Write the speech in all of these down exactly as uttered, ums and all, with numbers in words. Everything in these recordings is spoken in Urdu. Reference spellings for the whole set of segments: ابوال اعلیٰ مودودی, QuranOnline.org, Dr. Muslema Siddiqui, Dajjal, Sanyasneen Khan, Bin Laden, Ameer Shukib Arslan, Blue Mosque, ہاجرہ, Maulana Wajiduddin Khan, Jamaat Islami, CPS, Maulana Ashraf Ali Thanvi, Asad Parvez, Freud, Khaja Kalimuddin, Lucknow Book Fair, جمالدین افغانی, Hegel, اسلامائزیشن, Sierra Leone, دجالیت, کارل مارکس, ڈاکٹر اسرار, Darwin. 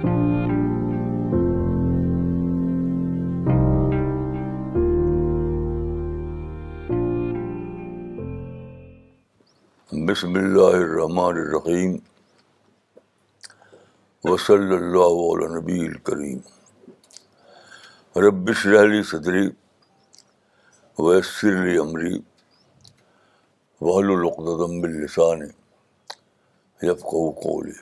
بسم اللہ الرحمن الرحیم وصلی اللہ علی نبی الکریم. رب اشرح لی صدری ویسر لی امری واحلل عقدۃ من لسانی یفقہوا قولی.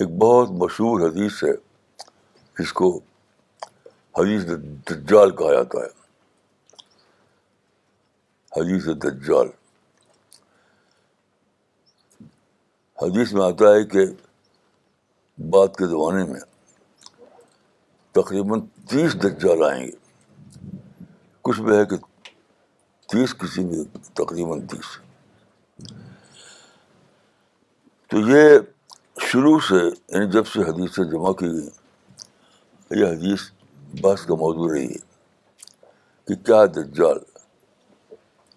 ایک بہت مشہور حدیث ہے جس کو حدیث دجال کہا جاتا ہے، حدیث دجال. حدیث میں آتا ہے کہ بعد کے زمانے میں تقریباً تیس دجال آئیں گے، کچھ میں ہے کہ تیس کسی میں تقریباً تیس. تو یہ شروع سے یعنی جب سے حدیثیں جمع کی گئی یہ حدیث بحث کا موضوع رہی ہے کہ کیا ہے دجال،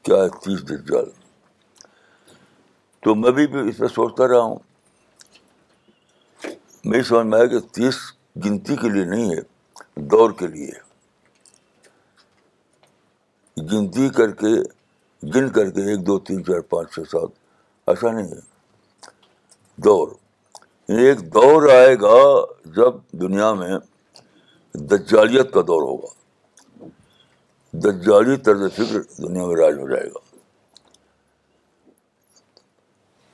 کیا ہے تیس دجال. تو میں بھی اس میں سوچتا رہا ہوں، میری سمجھ میں آیا کہ تیس گنتی کے لیے نہیں ہے، دور کے لیے گنتی کر کے گن کر کے ایک دو تین چار پانچ چھ سات ایسا نہیں ہے. دور ایک دور آئے گا جب دنیا میں دجالیت کا دور ہوگا، دجالی طرز فکر دنیا میں راج ہو جائے گا.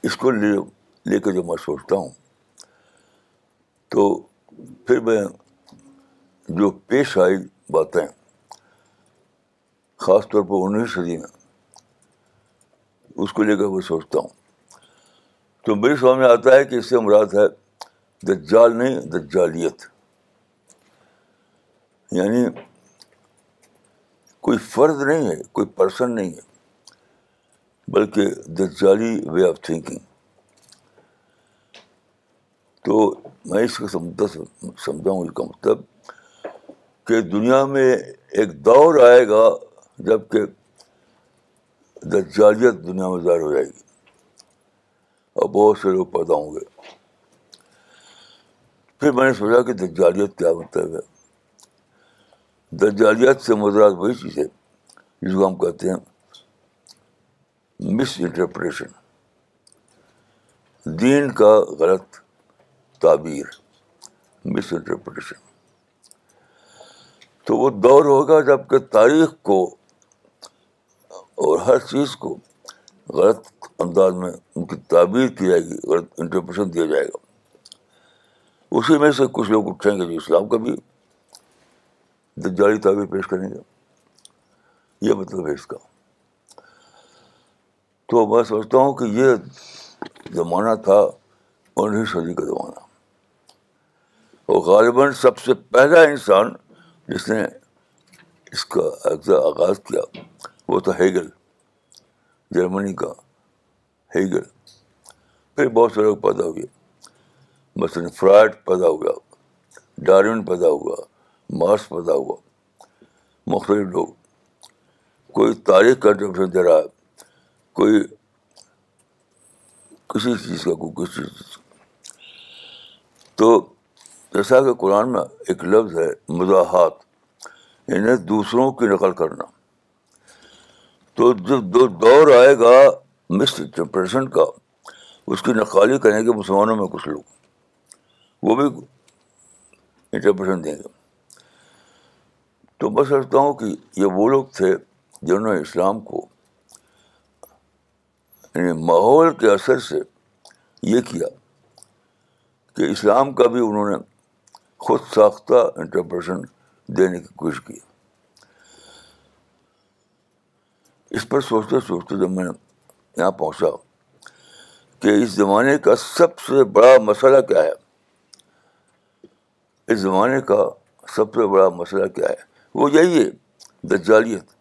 اس کو لے لے کے جو میں سوچتا ہوں تو پھر میں جو پیش آئی باتیں خاص طور پر انیسویں صدی میں اس کو لے کر میں سوچتا ہوں تو میرے سامنے آتا ہے کہ اس سے مراد ہے دجال نہیں دجالیت. یعنی کوئی فرد نہیں ہے، کوئی پرسن نہیں ہے، بلکہ دجالی وے آف تھنکنگ. تو میں اس کو سمجھتا سمجھا ہوں اس کا مطلب کہ دنیا میں ایک دور آئے گا جب کہ دجالیت دنیا میں ظاہر ہو جائے گی اور بہت سے لوگ پیدا ہوں گے. پھر میں نے سوچا کہ دجالیت کیا مطلب ہے. دجالیت سے مراد وہی چیز ہے جس کو ہم کہتے ہیں مس انٹرپریٹیشن، دین کا غلط تعبیر، مس انٹرپریٹیشن. تو وہ دور ہوگا جب کہ تاریخ کو اور ہر چیز کو غلط انداز میں ان کی تعبیر کی جائے گی، غلط انٹرپریشن دیا جائے گا. اسی میں سے کچھ لوگ اٹھیں گے جو اسلام کا بھی دجالی تعبیر پیش کریں گے، یہ مطلب ہے اس کا. تو میں سمجھتا ہوں کہ یہ زمانہ تھا انیسویں صدی کا زمانہ، اور غالباً سب سے پہلا انسان جس نے اس کا آغاز کیا وہ تھا ہیگل، جرمنی کا ہیگل. پھر بہت سے لوگ پیدا ہوئے، مثلاً فرائڈ پیدا ہوا، ڈارون پیدا ہوا، مارکس پیدا ہوا. مختلف لوگ، کوئی تاریخ کا انٹرپریشن دے رہا ہے، کوئی کسی چیز کا، کوئی کسی چیز. تو جیسا کہ قرآن میں ایک لفظ ہے مزاحات، یعنی دوسروں کی نقل کرنا. تو جب دو دور آئے گا مس انٹرپریشن کا، اس کی نقالی کریں گے مسلمانوں میں کچھ لوگ، وہ بھی انٹرپریشن دیں گے. تو میں سمجھتا ہوں کہ یہ وہ لوگ تھے جنہوں نے اسلام کو یعنی ماحول کے اثر سے یہ کیا کہ اسلام کا بھی انہوں نے خود ساختہ انٹرپریشن دینے کی کوشش کی. اس پر سوچتے سوچتے جب میں یہاں پہنچا کہ اس زمانے کا سب سے بڑا مسئلہ کیا ہے، اس زمانے کا سب سے بڑا مسئلہ کیا ہے، وہ یہی ہے دجالیت،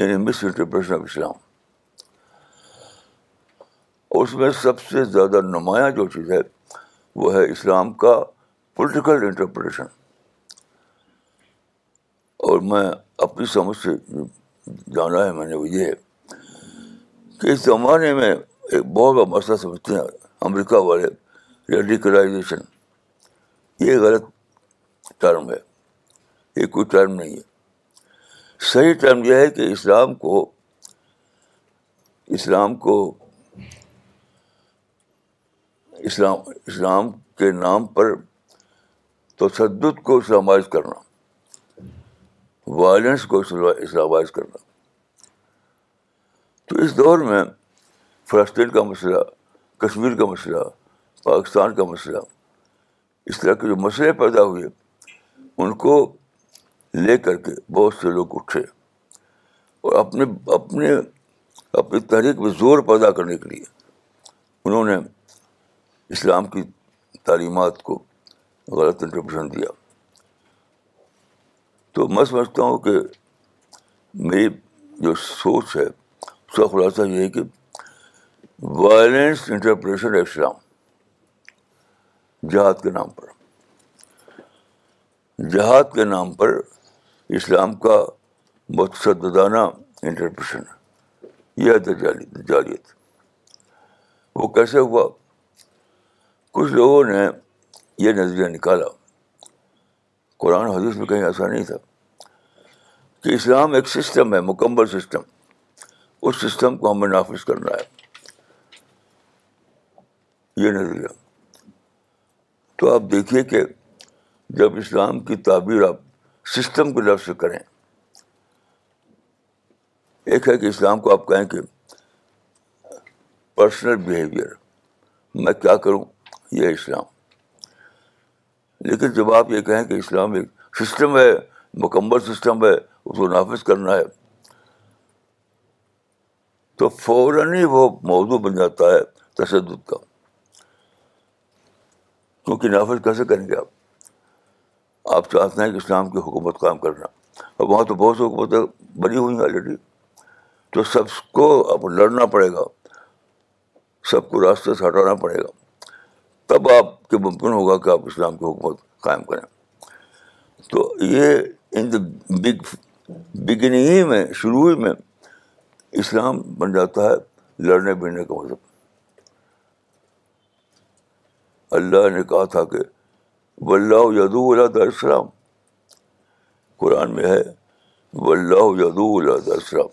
یعنی مس انٹرپریشن آف اسلام. اس میں سب سے زیادہ نمایاں جو چیز ہے وہ ہے اسلام کا پولیٹیکل انٹرپریٹیشن. اور میں اپنی سمجھ سے جانا ہے میں نے وہ یہ ہے کہ اس زمانے میں ایک بہت بڑا مسئلہ سمجھتے ہیں امریکہ والے ریڈیکلائزیشن, یہ غلط ٹرم ہے, یہ کوئی ٹرم نہیں ہے. صحیح ٹرم یہ ہے کہ اسلام کو اسلام کو اسلام اسلام کے نام پر تشدد کو اسلامائز کرنا, وائلنس کو اسلامائز کرنا. تو اس دور میں فلسطین کا مسئلہ, کشمیر کا مسئلہ, پاکستان کا مسئلہ, اس طرح کے جو مسئلے پیدا ہوئے ان کو لے کر کے بہت سے لوگ اٹھے اور اپنے اپنے اپنی تحریک میں زور پیدا کرنے کے لیے انہوں نے اسلام کی تعلیمات کو غلط انٹرپریشن دیا. تو میں سمجھتا ہوں کہ میری جو سوچ ہے اس کا خلاصہ یہ ہے کہ وائلنس انٹرپریشن آف اسلام, جہاد کے نام پر جہاد کے نام پر اسلام کا متشددانہ انٹرپریشن, یہ ہے دجالیت. وہ کیسے ہوا؟ کچھ لوگوں نے یہ نظریہ نکالا, قرآن حدیث میں کہیں ایسا نہیں تھا, کہ اسلام ایک سسٹم ہے, مکمل سسٹم, اس سسٹم کو ہمیں نافذ کرنا ہے, یہ نظریہ. تو آپ دیکھیے کہ جب اسلام کی تعبیر آپ سسٹم کے لفظ سے کریں, ایک ہے کہ اسلام کو آپ کہیں کہ پرسنل بیہیویئر, میں کیا کروں, یہ اسلام. لیکن جب آپ یہ کہیں کہ اسلام ایک سسٹم ہے, مکمل سسٹم ہے, اس کو نافذ کرنا ہے, تو فوراً ہی وہ موضوع بن جاتا ہے تشدد کا. کیونکہ نافذ کیسے کریں گے آپ؟ آپ چاہتے ہیں کہ اسلام کی حکومت قائم کرنا, اور وہاں تو بہت سی حکومتیں بنی ہوئی ہیں آلریڈی, تو سب کو آپ لڑنا پڑے گا, سب کو راستے سے ہٹانا پڑے گا, تب آپ کے ممکن ہوگا کہ آپ اسلام کی حکومت قائم کریں. تو یہ ان بگ بگننگ ہی میں, شروع ہی میں اسلام بن جاتا ہے لڑنے بھیڑنے کا مذہب. اللہ نے کہا تھا کہ واللہ یدعو الی دار السلام, قرآن میں ہے واللہ یدعو الی دار السلام,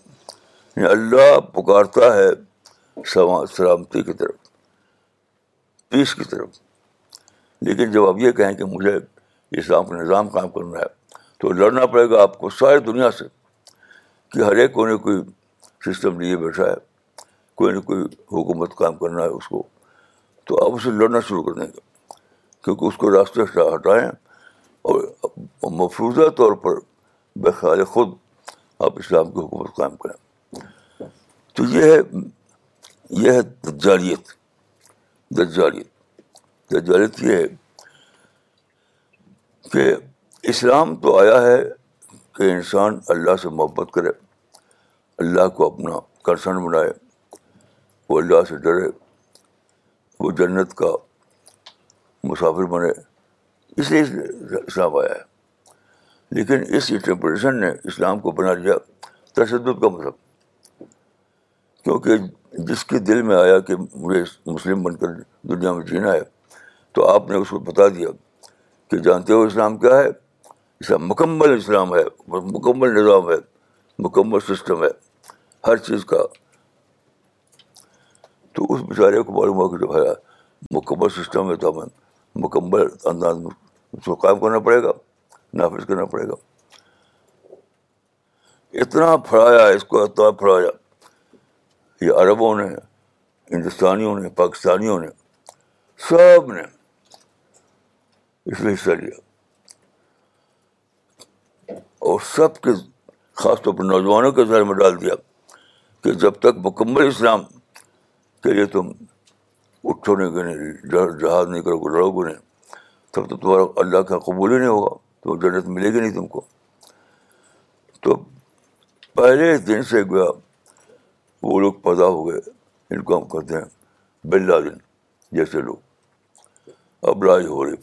یعنی اللہ پکارتا ہے سلامتی کی طرف, پیس کی طرف. لیکن جب آپ یہ کہیں کہ مجھے اسلام کا نظام قائم کرنا ہے, تو لڑنا پڑے گا آپ کو ساری دنیا سے, کہ ہر ایک کو نے کوئی سسٹم لیے بیٹھا ہے, کوئی نہ کوئی حکومت قائم کرنا ہے اس کو, تو آپ اسے لڑنا شروع کر دیں گے, کیونکہ اس کو راستے ہٹائیں اور مفروضہ طور پر بخیال خود آپ اسلام کی حکومت قائم کریں. تو یہ ہے یہ ہے دجالیت. دجالیت دجالیت یہ ہے کہ اسلام تو آیا ہے کہ انسان اللہ سے محبت کرے, اللہ کو اپنا کنسرن بنائے, وہ اللہ سے ڈرے, وہ جنت کا مسافر بنے, اس لیے اسلام آیا ہے. لیکن اس انٹرپریشن نے اسلام کو بنا لیا تشدد کا مذہب, کیونکہ جس کے دل میں آیا کہ مجھے مسلم بن کر دنیا میں جینا ہے, تو آپ نے اس کو بتا دیا کہ جانتے ہو اسلام کیا ہے, اسلام مکمل اسلام ہے, مکمل نظام ہے, مکمل سسٹم ہے ہر چیز کا. تو اس بیچارے کو معلوم ہوا کہ جو ہے مکمل سسٹم ہے, تو ہمیں مکمل انداز میں اس کو قائم کرنا پڑے گا, نافذ کرنا پڑے گا. اتنا پھڑایا اس کو, اتنا پھڑایا, یہ عربوں نے, ہندوستانیوں نے, پاکستانیوں نے, سب نے اس میں حصہ لیا, اور سب کے خاص طور پر نوجوانوں کے ذہن میں ڈال دیا کہ جب تک مکمل اسلام کے لیے تم اٹھو نہیں, گے جہاد نہیں کرو گے, لڑو گے نہیں, تب تو تمہارا اللہ کا قبول ہی نہیں ہوگا, تو جنت ملے گی نہیں تم کو. تو پہلے دن سے گویا وہ لوگ پیدا ہو گئے, ان کو ہم کہتے ہیں بن لادن جیسے لوگ. اب لڑائی ہو رہی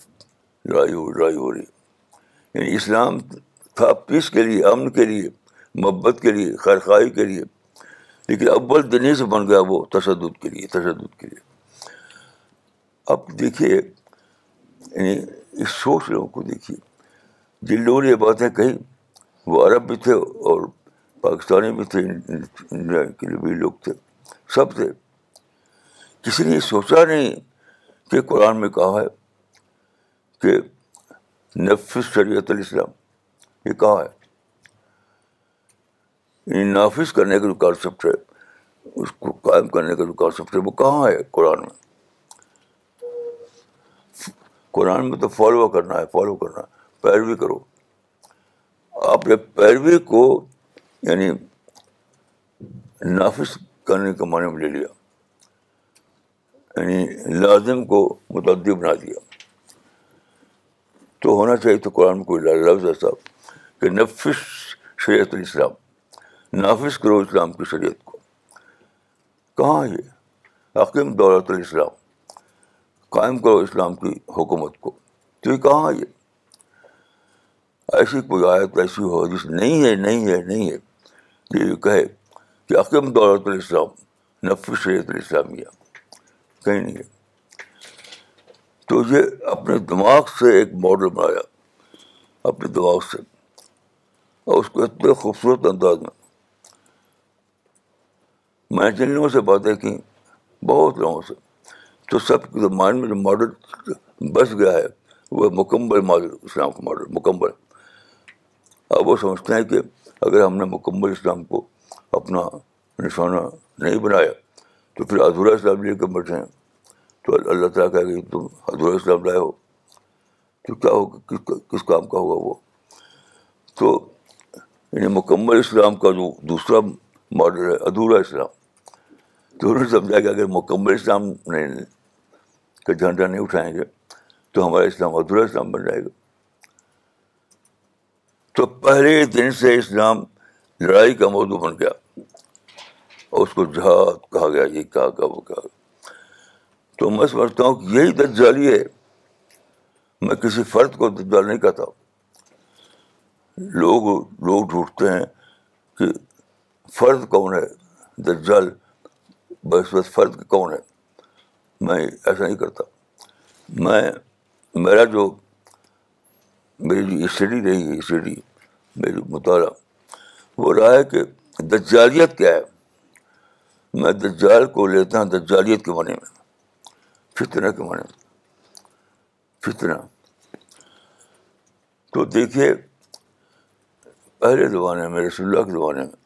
لڑائی ہو لڑائی ہو رہی یعنی اسلام تھا پیس کے لیے, امن کے لیے, محبت کے لیے, خیرخواہی کے لیے, لیکن اول دن ہی سے بن گیا وہ تشدد کے لیے تشدد کے لیے اب دیکھیے یعنی اس سوچ لوگوں کو دیکھیے، جن لوگوں نے یہ باتیں کہی وہ عرب بھی تھے اور پاکستانی بھی تھے، انڈیا کے لیے بھی لوگ تھے، سب تھے. کسی نے سوچا نہیں کہ قرآن میں کہا ہے کہ نفذ شریعت الاسلام، یہ کہا ہے نافذ کرنے کا جو کانسیپٹ ہے، اس کو قائم کرنے کا جو کانسیپٹ ہے وہ کہاں ہے قرآن میں. قرآن میں تو فالو کرنا ہے، فالو کرنا ہے پیروی کرو. آپ نے پیروی کو یعنی نافذ کرنے کے معنی میں لے لیا، یعنی لازم کو متعدی بنا دیا. تو ہونا چاہیے تو قرآن میں کوئی لفظ ایسا کہ نفذ شریعت الاسلام، نافذ کرو اسلام کی شریعت کو. کہاں یہ اقیم دولت الاسلام، قائم کرو اسلام کی حکومت کو، تو یہ کہاں یہ؟ ایسی کوئی آیت ایسی ہو حدیث نہیں ہے، نہیں ہے نہیں ہے کہ یہ کہے کہ اقیم دولت الاسلام، نفذ شریعت الاسلامیہ، کہیں نہیں ہے. تو یہ اپنے دماغ سے ایک ماڈل بنایا، اپنے دماغ سے، اور اس کو اتنے خوبصورت انداز میں. میں جن لوگوں سے باتیں کی، بہت لوگوں سے، تو سب کے ذہن میں جو ماڈل بس گیا ہے وہ مکمل ماڈل، اسلام کا ماڈل مکمل. اب وہ سمجھتے ہیں کہ اگر ہم نے مکمل اسلام کو اپنا نشانہ نہیں بنایا تو پھر ادھورا اسلام لے کے بیٹھے ہیں. تو اللہ تعالیٰ کہا کہ تم ادھورا اسلام لائے ہو تو کیا ہوگا، کس کام کا ہوگا وہ؟ تو یعنی مکمل اسلام کا جو دوسرا ماڈل ہے ادھورا اسلام، تو انہوں نے سمجھا کہ اگر مکمل اسلام نہیں کا جھنڈا نہیں اٹھائیں گے تو ہمارا اسلام ادھورا اسلام بن جائے گا. تو پہلے دن سے اسلام لڑائی کا موضوع بن گیا، اور اس کو جہاد کہا گیا، یہ کہا گیا، وہ کہا گیا. تو میں سمجھتا ہوں کہ یہی دجالی ہے. میں کسی فرد کو دجال نہیں کہتا. لوگ لوگ ڈھونڈتے ہیں کہ فرد کون ہے، دجال بس بس فرد کون ہے. میں ایسا نہیں کرتا. میں میرا جو میری جو اسٹڈی رہی ہے، اسٹڈی میری مطالعہ وہ رہا ہے کہ دجالیت کیا ہے. میں دجال کو لیتا ہوں دجالیت کے معنی میں، فتنہ کے معنی میں، فتنہ. تو دیکھیے پہلے زمانے میں، رسول اللہ کے زمانے میں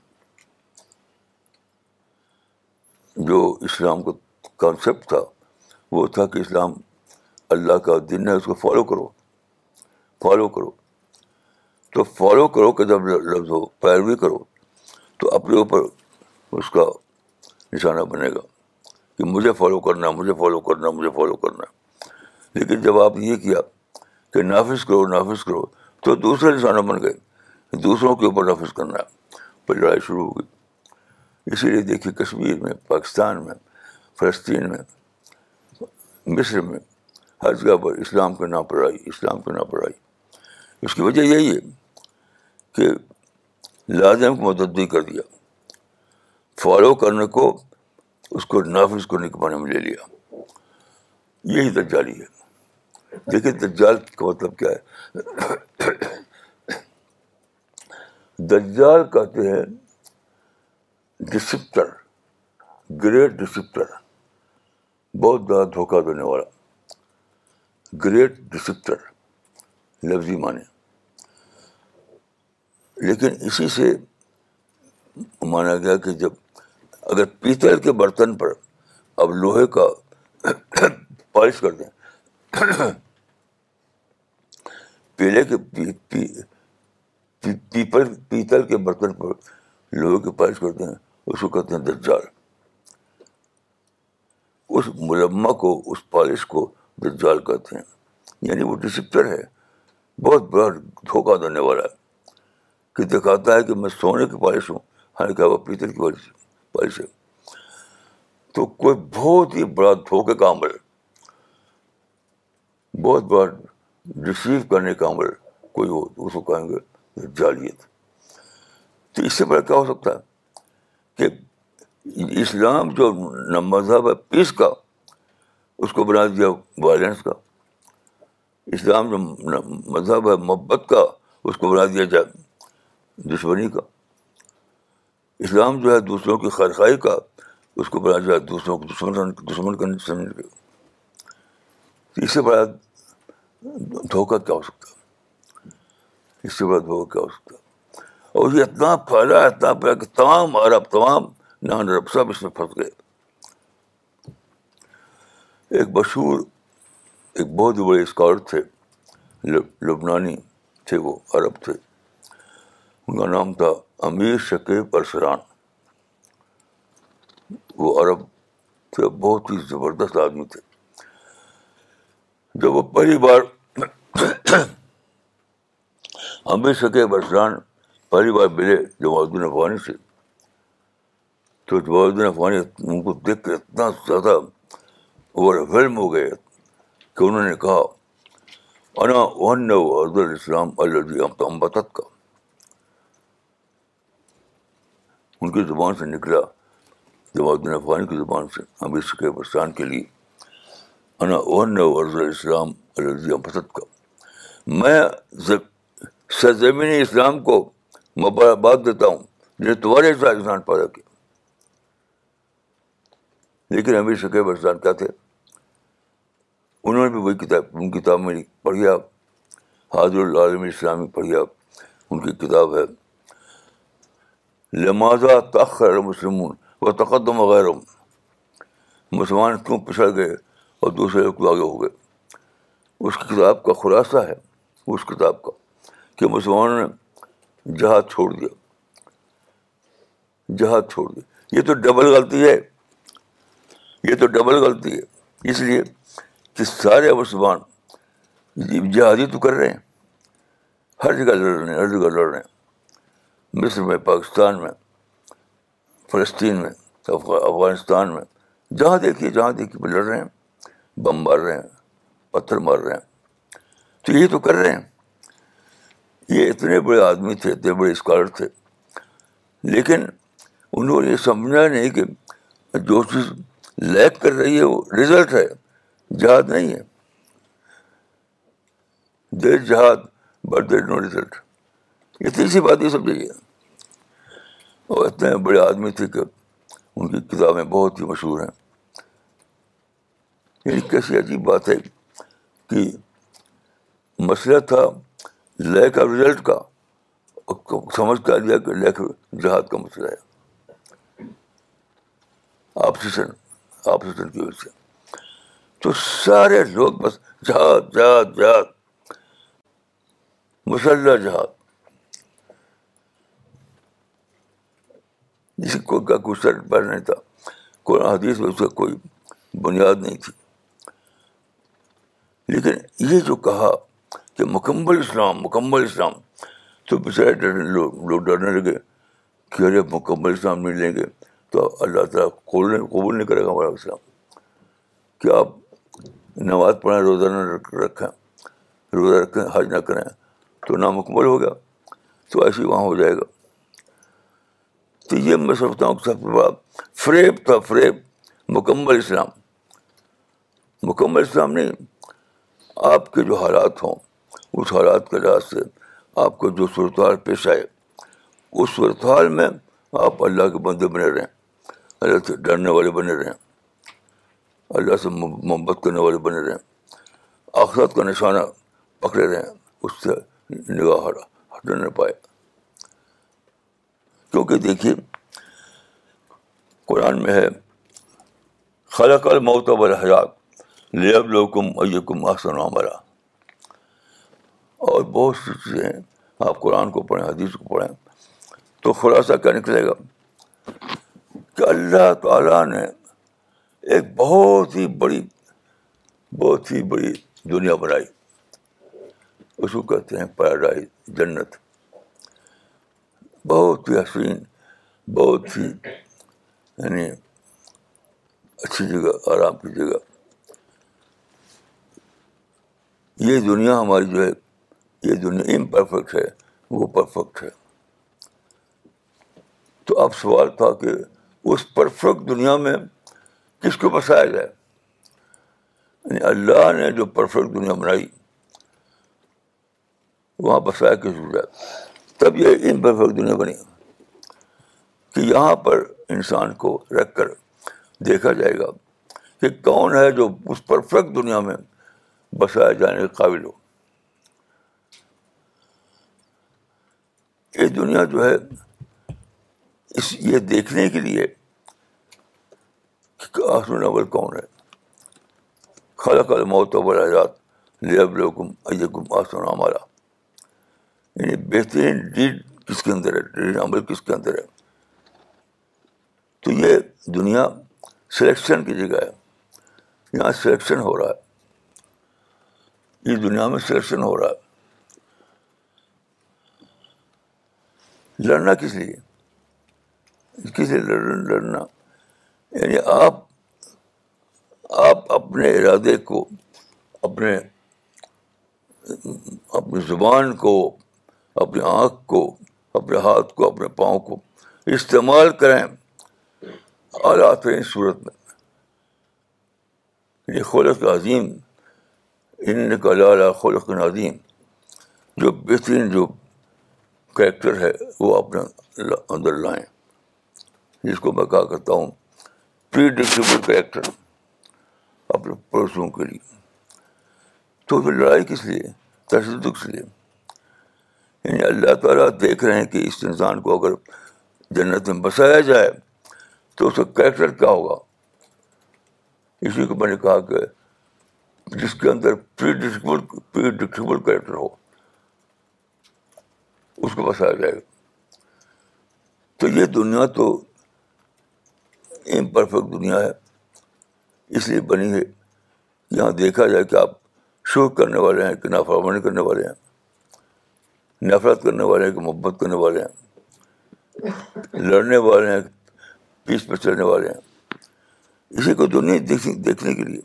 جو اسلام کا کانسیپٹ تھا وہ تھا کہ اسلام اللہ کا دین ہے، اس کو فالو کرو، فالو کرو. تو فالو کرو کہ جب لفظ ہو پیروی کرو تو اپنے اوپر اس کا نشانہ بنے گا کہ مجھے فالو کرنا، مجھے فالو کرنا، مجھے فالو کرنا. لیکن جب آپ نے یہ کیا کہ نافذ کرو، نافذ کرو، تو دوسرے نشانہ بن گئے، دوسروں کے اوپر نافذ کرنا، پھر لڑائی شروع ہو گئی. اسی لیے دیکھیے کشمیر میں، پاکستان میں، فلسطین میں، مصر میں، ہر جگہ پر اسلام کے نام پر آئی، اسلام کے نام پر آئی. اس کی وجہ یہی ہے کہ لازم کو متعدی کر دیا، فالو کرنے کو اس کو نافذ کرنے کے معنی میں لے لیا. یہی دجالی ہے. دیکھیے دجال کا مطلب کیا ہے. دجال کہتے ہیں ڈسپٹر، گریٹ ڈسپٹر، بہت زیادہ دھوکہ دینے والا، گریٹ ڈسپٹر لفظی معنی. لیکن اسی سے مانا گیا کہ جب اگر پیتل کے برتن پر اب لوہے کا پالش کر دیں، پیلے کے پی, پی, پی, پیپل پیتل کے برتن پر لوہے کی پالش کرتے ہیں، اس کو کہتے ہیں دجال. اس ملمہ کو، اس پالش کو دجال کہتے ہیں. یعنی وہ ڈسپٹر ہے، بہت بڑا دھوکہ دینے والا ہے، کہ دکھاتا ہے کہ میں سونے کی پالش ہوں، حالانکہ وہ پیتل کی پالش ہے. تو کوئی بہت ہی بڑا دھوکے کا عمل، بہت بڑا ڈسیو کرنے کا عمل، کوئی ہو اس کو کہیں گے دجالیت. تو اس سے بڑا کیا ہو سکتا ہے کہ اسلام جو مذہب ہے پیس کا، اس کو بنا دیا وائلنس کا. اسلام جو مذہب ہے محبت کا، اس کو بنا دیا جائے دشمنی کا. اسلام جو ہے دوسروں کی خیرخواہی کا، اس کو بنا دیا دوسروں کو دشمن دشمن کا سمجھ کے. اس سے بڑا دھوکہ کیا ہو سکتا ہے؟ اس سے بڑا دھوکہ کیا ہو سکتا ہے؟ اور یہ اتنا پھیلا اتنا پھیلا کہ تمام عرب تمام نان عرب سب اس میں پھنس گئے. ایک مشہور ایک بہت بڑے اسکالر تھے، لبنانی تھے، وہ عرب تھے، ان کا نام تھا امیر شکیب ارسلان. وہ عرب تھے، بہت ہی زبردست آدمی تھے. جب وہ پہلی بار امیر شکیب ارسلان پہلی بار ملے جمالدین افغانی سے، تو جمالدین افغانی ان کو دیکھ کر اتنا زیادہ اوور ویلم ہو گئے کہ انہوں نے کہا انا ون ارد الاسلام الذی انبتت کا. ان کی زبان سے نکلا، جمالدین افغانی کی زبان سے امیر شکیب ارسلان کے لیے، انا ون ارد الاسلام الذی انبتت کا، میں سرزمین اسلام کو مبارکباد دیتا ہوں جنہیں تمہارے ساتھ انسان پیدا کیا. لیکن امیر شکیب ارسلان کیا تھے؟ انہوں نے بھی وہی کتاب ان کتاب میں پڑھی آپ، حاضر العالم اسلامی پڑھی آپ. ان کی کتاب ہے لماذا تأخر المسلمون و تقدم غیرہم، مسلمان کیوں پچھڑ گئے اور دوسرے لوگ آگے ہو گئے. اس کی کتاب کا خلاصہ ہے اس کتاب کا کہ مسلمانوں نے جہاد چھوڑ دیا، جہاد چھوڑ دیا. یہ تو ڈبل غلطی ہے، یہ تو ڈبل غلطی ہے، اس لیے کہ سارے مسلمان جہادی تو کر رہے ہیں، ہر جگہ لڑ رہے ہیں، ہر جگہ لڑ رہے ہیں، مصر میں، پاکستان میں، فلسطین میں، افغانستان میں، جہاں دیکھیے جہاں دیکھیے لڑ رہے ہیں، بم مار رہے ہیں، پتھر مار رہے ہیں. تو یہی تو کر رہے ہیں. یہ اتنے بڑے آدمی تھے، اتنے بڑے اسکالر تھے، لیکن انہوں نے یہ سمجھا نہیں کہ جو چیز لیک کر رہی ہے وہ رزلٹ ہے، جہاد نہیں ہے. دیر جہاد بٹ دیر نو رزلٹ، اتنی سی بات یہ سمجھیے. اور اتنے بڑے آدمی تھے کہ ان کی کتابیں بہت ہی مشہور ہیں. یعنی کیسی عجیب بات ہے کہ مسئلہ تھا لیک آف رزلٹ کا، سمجھ کے آ گیا کہ لیک جہاد کا مسئلہ ہے، آپسیشن آپسیشن کی وجہ سے. تو سارے لوگ بس جہاد جہاد جہاد، مسلح جہاد. جس کو کا کوئی سر پر نہیں تھا، کوئی حدیث میں اس کا کوئی بنیاد نہیں تھی. لیکن یہ جو کہا کہ مکمل اسلام مکمل اسلام، تو بچارے لوگ ڈرنے لگے کہ ارے مکمل اسلام نہیں لیں گے تو اللہ تعالیٰ قبول نہیں کرے گا ہمارا اسلام. کہ آپ نماز پڑھیں، روزہ نہ رکھیں، روزہ رکھیں، حج نہ کریں تو نامکمل ہو گیا، تو ایسے وہاں ہو جائے گا. تو یہ میں سمجھتا ہوں کہ سب سے بڑا فریب تھا، فریب. مکمل اسلام مکمل اسلام نہیں، آپ کے جو حالات ہوں اس حالات کے لحاظ سے آپ کو جو صورتحال پیش آئے، اس صورتحال میں آپ اللہ کے بندے بنے رہیں، اللہ سے ڈرنے والے بنے رہیں، اللہ سے محبت کرنے والے بنے رہیں، آخرت کا نشانہ پکڑے رہیں، اس سے نگاہ ہٹنے نہ پائے. کیونکہ دیکھیے قرآن میں ہے خلق الموت والحیات لیبلوکم ایکم احسن عملا. اور بہت سی چیزیں ہیں، آپ قرآن کو پڑھیں، حدیث کو پڑھیں، تو خلاصہ کیا نکلے گا کہ اللہ تعالیٰ نے ایک بہت ہی بڑی بہت ہی بڑی دنیا بنائی، اس کو کہتے ہیں پیراڈائز، جنت. بہت ہی حسین، بہت ہی یعنی اچھی جگہ، آرام کی جگہ. یہ دنیا ہماری جو ہے یہ دنیا امپرفیکٹ ہے، وہ پرفیکٹ ہے. تو اب سوال تھا کہ اس پرفیکٹ دنیا میں کس کو بسایا جائے، یعنی اللہ نے جو پرفیکٹ دنیا بنائی وہاں بسایا کس گزرا، تب یہ ان پرفیکٹ دنیا بنی کہ یہاں پر انسان کو رکھ کر دیکھا جائے گا کہ کون ہے جو اس پرفیکٹ دنیا میں بسایا جانے کے قابل ہو. یہ دنیا جو ہے اس یہ دیکھنے کے لیے کہ آخر اول کون ہے. خلق الموت والحیات لیبلوکم ایکم احسن عملا، یعنی بہترین ڈیڈ کس کے اندر ہے، ڈیڈ عمل کس کے اندر ہے. تو یہ دنیا سلیکشن کی جگہ ہے، یہاں سلیکشن ہو رہا ہے، یہ دنیا میں سلیکشن ہو رہا ہے. لڑنا کس لیے کس لیے لڑنا یعنی آپ آپ اپنے ارادے کو، اپنے اپنی زبان کو، اپنی آنکھ کو، اپنے ہاتھ کو، اپنے پاؤں کو استعمال کریں اعلیٰ ترین صورت میں. یہ خلق عظیم، انک لعلی خلق عظیم، جو بہترین جو کریکٹر ہے وہ اپنے اندر لائیں، جس کو میں کہا کرتا ہوں پریڈکٹیبل کریکٹر اپنے پڑوسیوں کے لیے. تو پھر لڑائی کس لیے، تشدد کس لیے؟ یعنی اللہ تعالیٰ دیکھ رہے ہیں کہ اس انسان کو اگر جنت میں بسایا جائے تو اس کا کریکٹر کیا ہوگا. اسی کو میں نے کہا کہ جس کے اندر پریڈکٹیبل پریڈکٹیبل کریکٹر ہو اس کو بسایا جائے گا. تو یہ دنیا تو امپرفیکٹ دنیا ہے، اس لیے بنی ہے. یہاں دیکھا جائے کہ آپ شکر کرنے والے ہیں کہ نافرمانی کرنے والے ہیں، نفرت کرنے والے ہیں کہ محبت کرنے والے ہیں، لڑنے والے ہیں پیس پر چلنے والے ہیں. اسی کو دنیا دیکھنے کے لیے.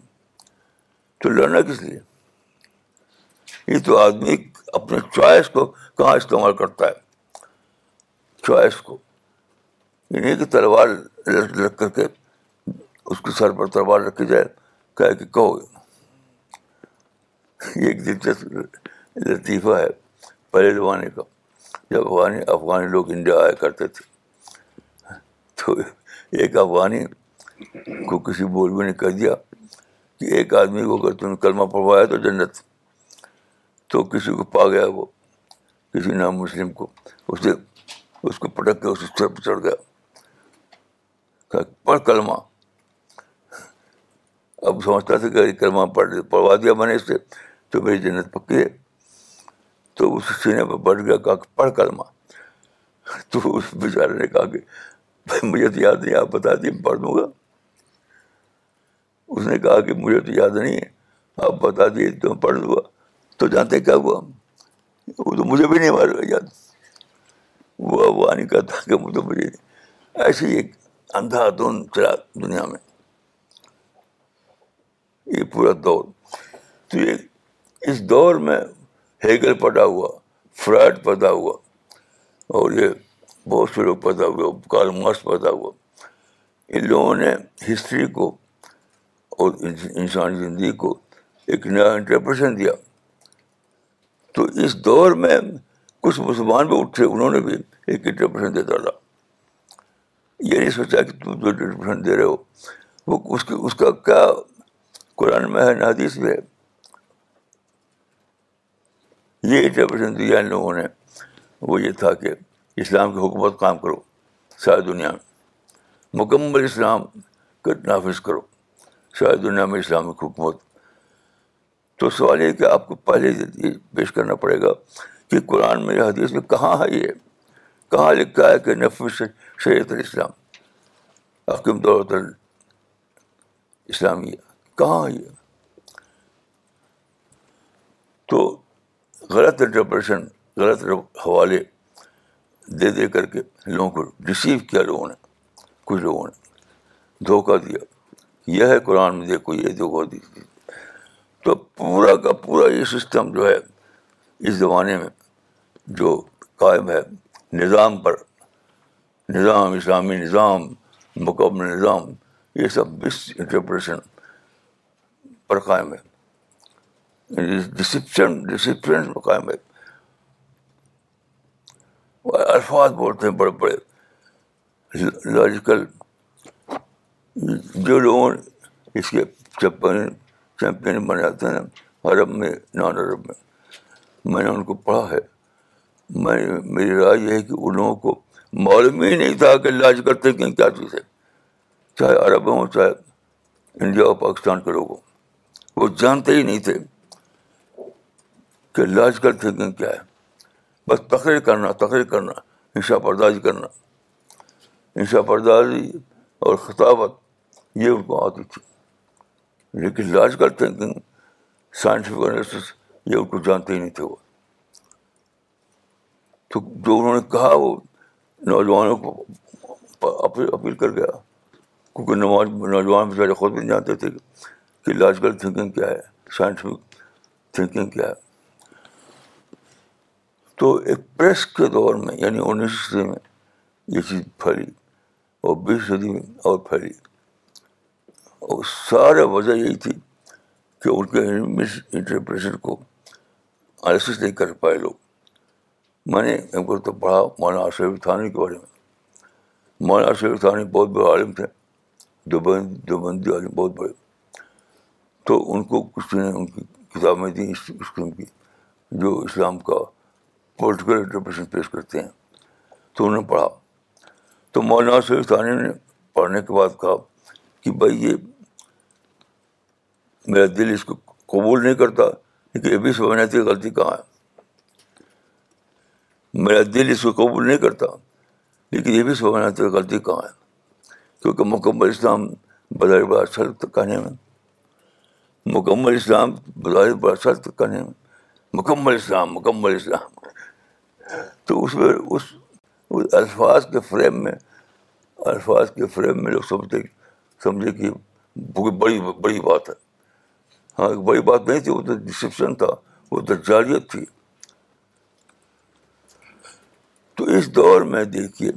تو لڑنا کس لیے؟ یہ تو آدمی اپنے چوائس کو کہاں استعمال کرتا ہے، چوائس کو. یہ نہیں کہ تلوار رکھ کر کے اس کے سر پر تلوار رکھی جائے کہہ کہ کہو. یہ ایک دلچسپ لطیفہ ہے پہلے زمانے کا، جب افغانی افغانی لوگ انڈیا آیا کرتے تھے تو ایک افغانی کو کسی مولوی نے کہہ دیا کہ ایک آدمی کو اگر تم نے کلمہ پڑھوایا تو جنت. تو کسی کو پا گیا، وہ کسی نام مسلم کو، اسے اس کو پٹک کے اس سر پہ چڑھ گیا، کہا پڑھ کلمہ. اب سمجھتا تھا کہ کلمہ پڑھ پڑھوا دیا میں نے اس سے تو میری جنت پکی ہے. تو اس سینے پہ بیٹھ گیا، کہا پڑھ کلمہ. تو اس بیچارے نے کہا کہ مجھے تو یاد نہیں، آپ بتا دیے میں پڑھ دوں گا. اس نے کہا کہ مجھے تو یاد نہیں ہے، آپ بتا دیے تو میں پڑھ دوں گا. تو جانتے کیا ہوا، وہ تو مجھے بھی نہیں معلوم یاد. وہ افغانی کا تھا کہ مجھے مجھے ایسی ایک اندھا دون چلا دنیا میں یہ پورا دور. تو یہ اس دور میں ہیگل پیدا ہوا، فرائڈ پیدا ہوا، اور یہ بہت سے لوگ پیدا ہوئے، کارل مارکس پیدا ہوا. ان لوگوں نے ہسٹری کو اور انسانی زندگی کو ایک نیا انٹرپریشن دیا. تو اس دور میں کچھ مسلمان بھی اٹھے، انہوں نے بھی ایک انٹرپریشن دیتا تھا. یہ نہیں سوچا کہ تم جو انٹرپریشن دے رہے ہو وہ اس کی اس کا کیا قرآن میں ہے نہ حدیث میں ہے. یہ انٹرپریشن دیا ان لوگوں نے، وہ یہ تھا کہ اسلام کی حکومت قائم کرو ساری دنیا میں، مکمل اسلام کا نافذ کرو ساری دنیا میں اسلام کی حکومت. تو سوال یہ کہ آپ کو پہلے یہ پیش کرنا پڑے گا کہ قرآن میں حدیث میں کہاں ہے، یہ کہاں لکھا ہے کہ نفی شریعت الاسلام احکم دولت الاسلامیہ، کہاں ہے یہ؟ تو غلط انٹرپریشن، غلط حوالے دے دے کر کے لوگوں کو ڈسیو کیا لوگوں نے، کچھ لوگوں نے دھوکہ دیا. یہ ہے قرآن میں، دیکھو یہ دھوکہ دی. تو پورا کا پورا یہ سسٹم جو ہے اس زمانے میں جو قائم ہے نظام پر، نظام اسلامی، نظام مکمل نظام، یہ سب مس انٹرپریشن پر قائم ہے, ڈسپشن ڈسپشن پر قائم ہے. الفاظ بولتے ہیں بڑے بڑے لاجیکل, جو لوگوں اس کے چیمپئن بنے جاتے ہیں عرب میں نان عرب میں, میں نے ان کو پڑھا ہے. میں میری رائے یہ ہے کہ ان لوگوں کو معلوم ہی نہیں تھا کہ لاجیکل تھنکنگ کیا چیز ہے, چاہے عرب ہوں چاہے انڈیا اور پاکستان کے لوگ ہوں, وہ جانتے ہی نہیں تھے کہ لاجیکل تھنکنگ کیا ہے. بس تقریر کرنا تقریر کرنا انشاء پردازی کرنا, انشاء پردازی اور خطابت, یہ ان کو آتی تھی, لیکن لاجیکل تھنکنگ سائنٹیفک انالیسس یہ ان کو جانتے ہی نہیں تھے. وہ تو جو انہوں نے کہا وہ نوجوانوں کو اپیل کر گیا, کیونکہ نوجوان بیچارے خود بھی نہیں جانتے تھے کہ لاجیکل تھنکنگ کیا ہے, سائنٹیفک تھنکنگ کیا ہے. تو ایک پریس کے دور میں, یعنی انیس صدی میں یہ چیز پھیلی اور بیس صدی میں اور پھیلی, اور سارا وجہ یہی تھی کہ ان کے مس انٹرپریشن کو انالیسس نہیں کر پائے لوگ. میں نے ان کو تو پڑھا مولانا اشرف علی تھانوی کے بارے میں. مولانا اشرف علی تھانوی بہت بڑے عالم تھے, دیوبندی عالم بہت بڑے. تو ان کو کچھ نے ان کی کتابیں دیں اس قسم کی جو اسلام کا پولیٹیکل انٹرپریشن پیش کرتے ہیں, تو انہوں نے پڑھا. تو مولانا اشرف ثانی نے پڑھنے کے بعد کہا کہ بھائی یہ میرا دل اس کو قبول نہیں کرتا, لیکن یہ بھی سمجھنا چاہیے غلطی کہاں ہے. میرا دل اس کو قبول نہیں کرتا, لیکن یہ بھی سمجھنا چاہیے غلطی کہاں ہے, کیونکہ مکمل اسلام بظاہر بڑا اچھا لگتا کہنے میں, مکمل اسلام بظاہر بڑا اچھا لگتا کہنے میں, مکمل اسلام مکمل اسلام. تو اس میں اس الفاظ کے فریم میں الفاظ کے فریم میں لوگ سمجھتے سمجھے کہ بڑی بڑی بات ہے. ہاں, بڑی بات نہیں تھی, وہ تو ڈسپشن تھا, وہ تو دجالیت تھی. تو اس دور میں دیکھیے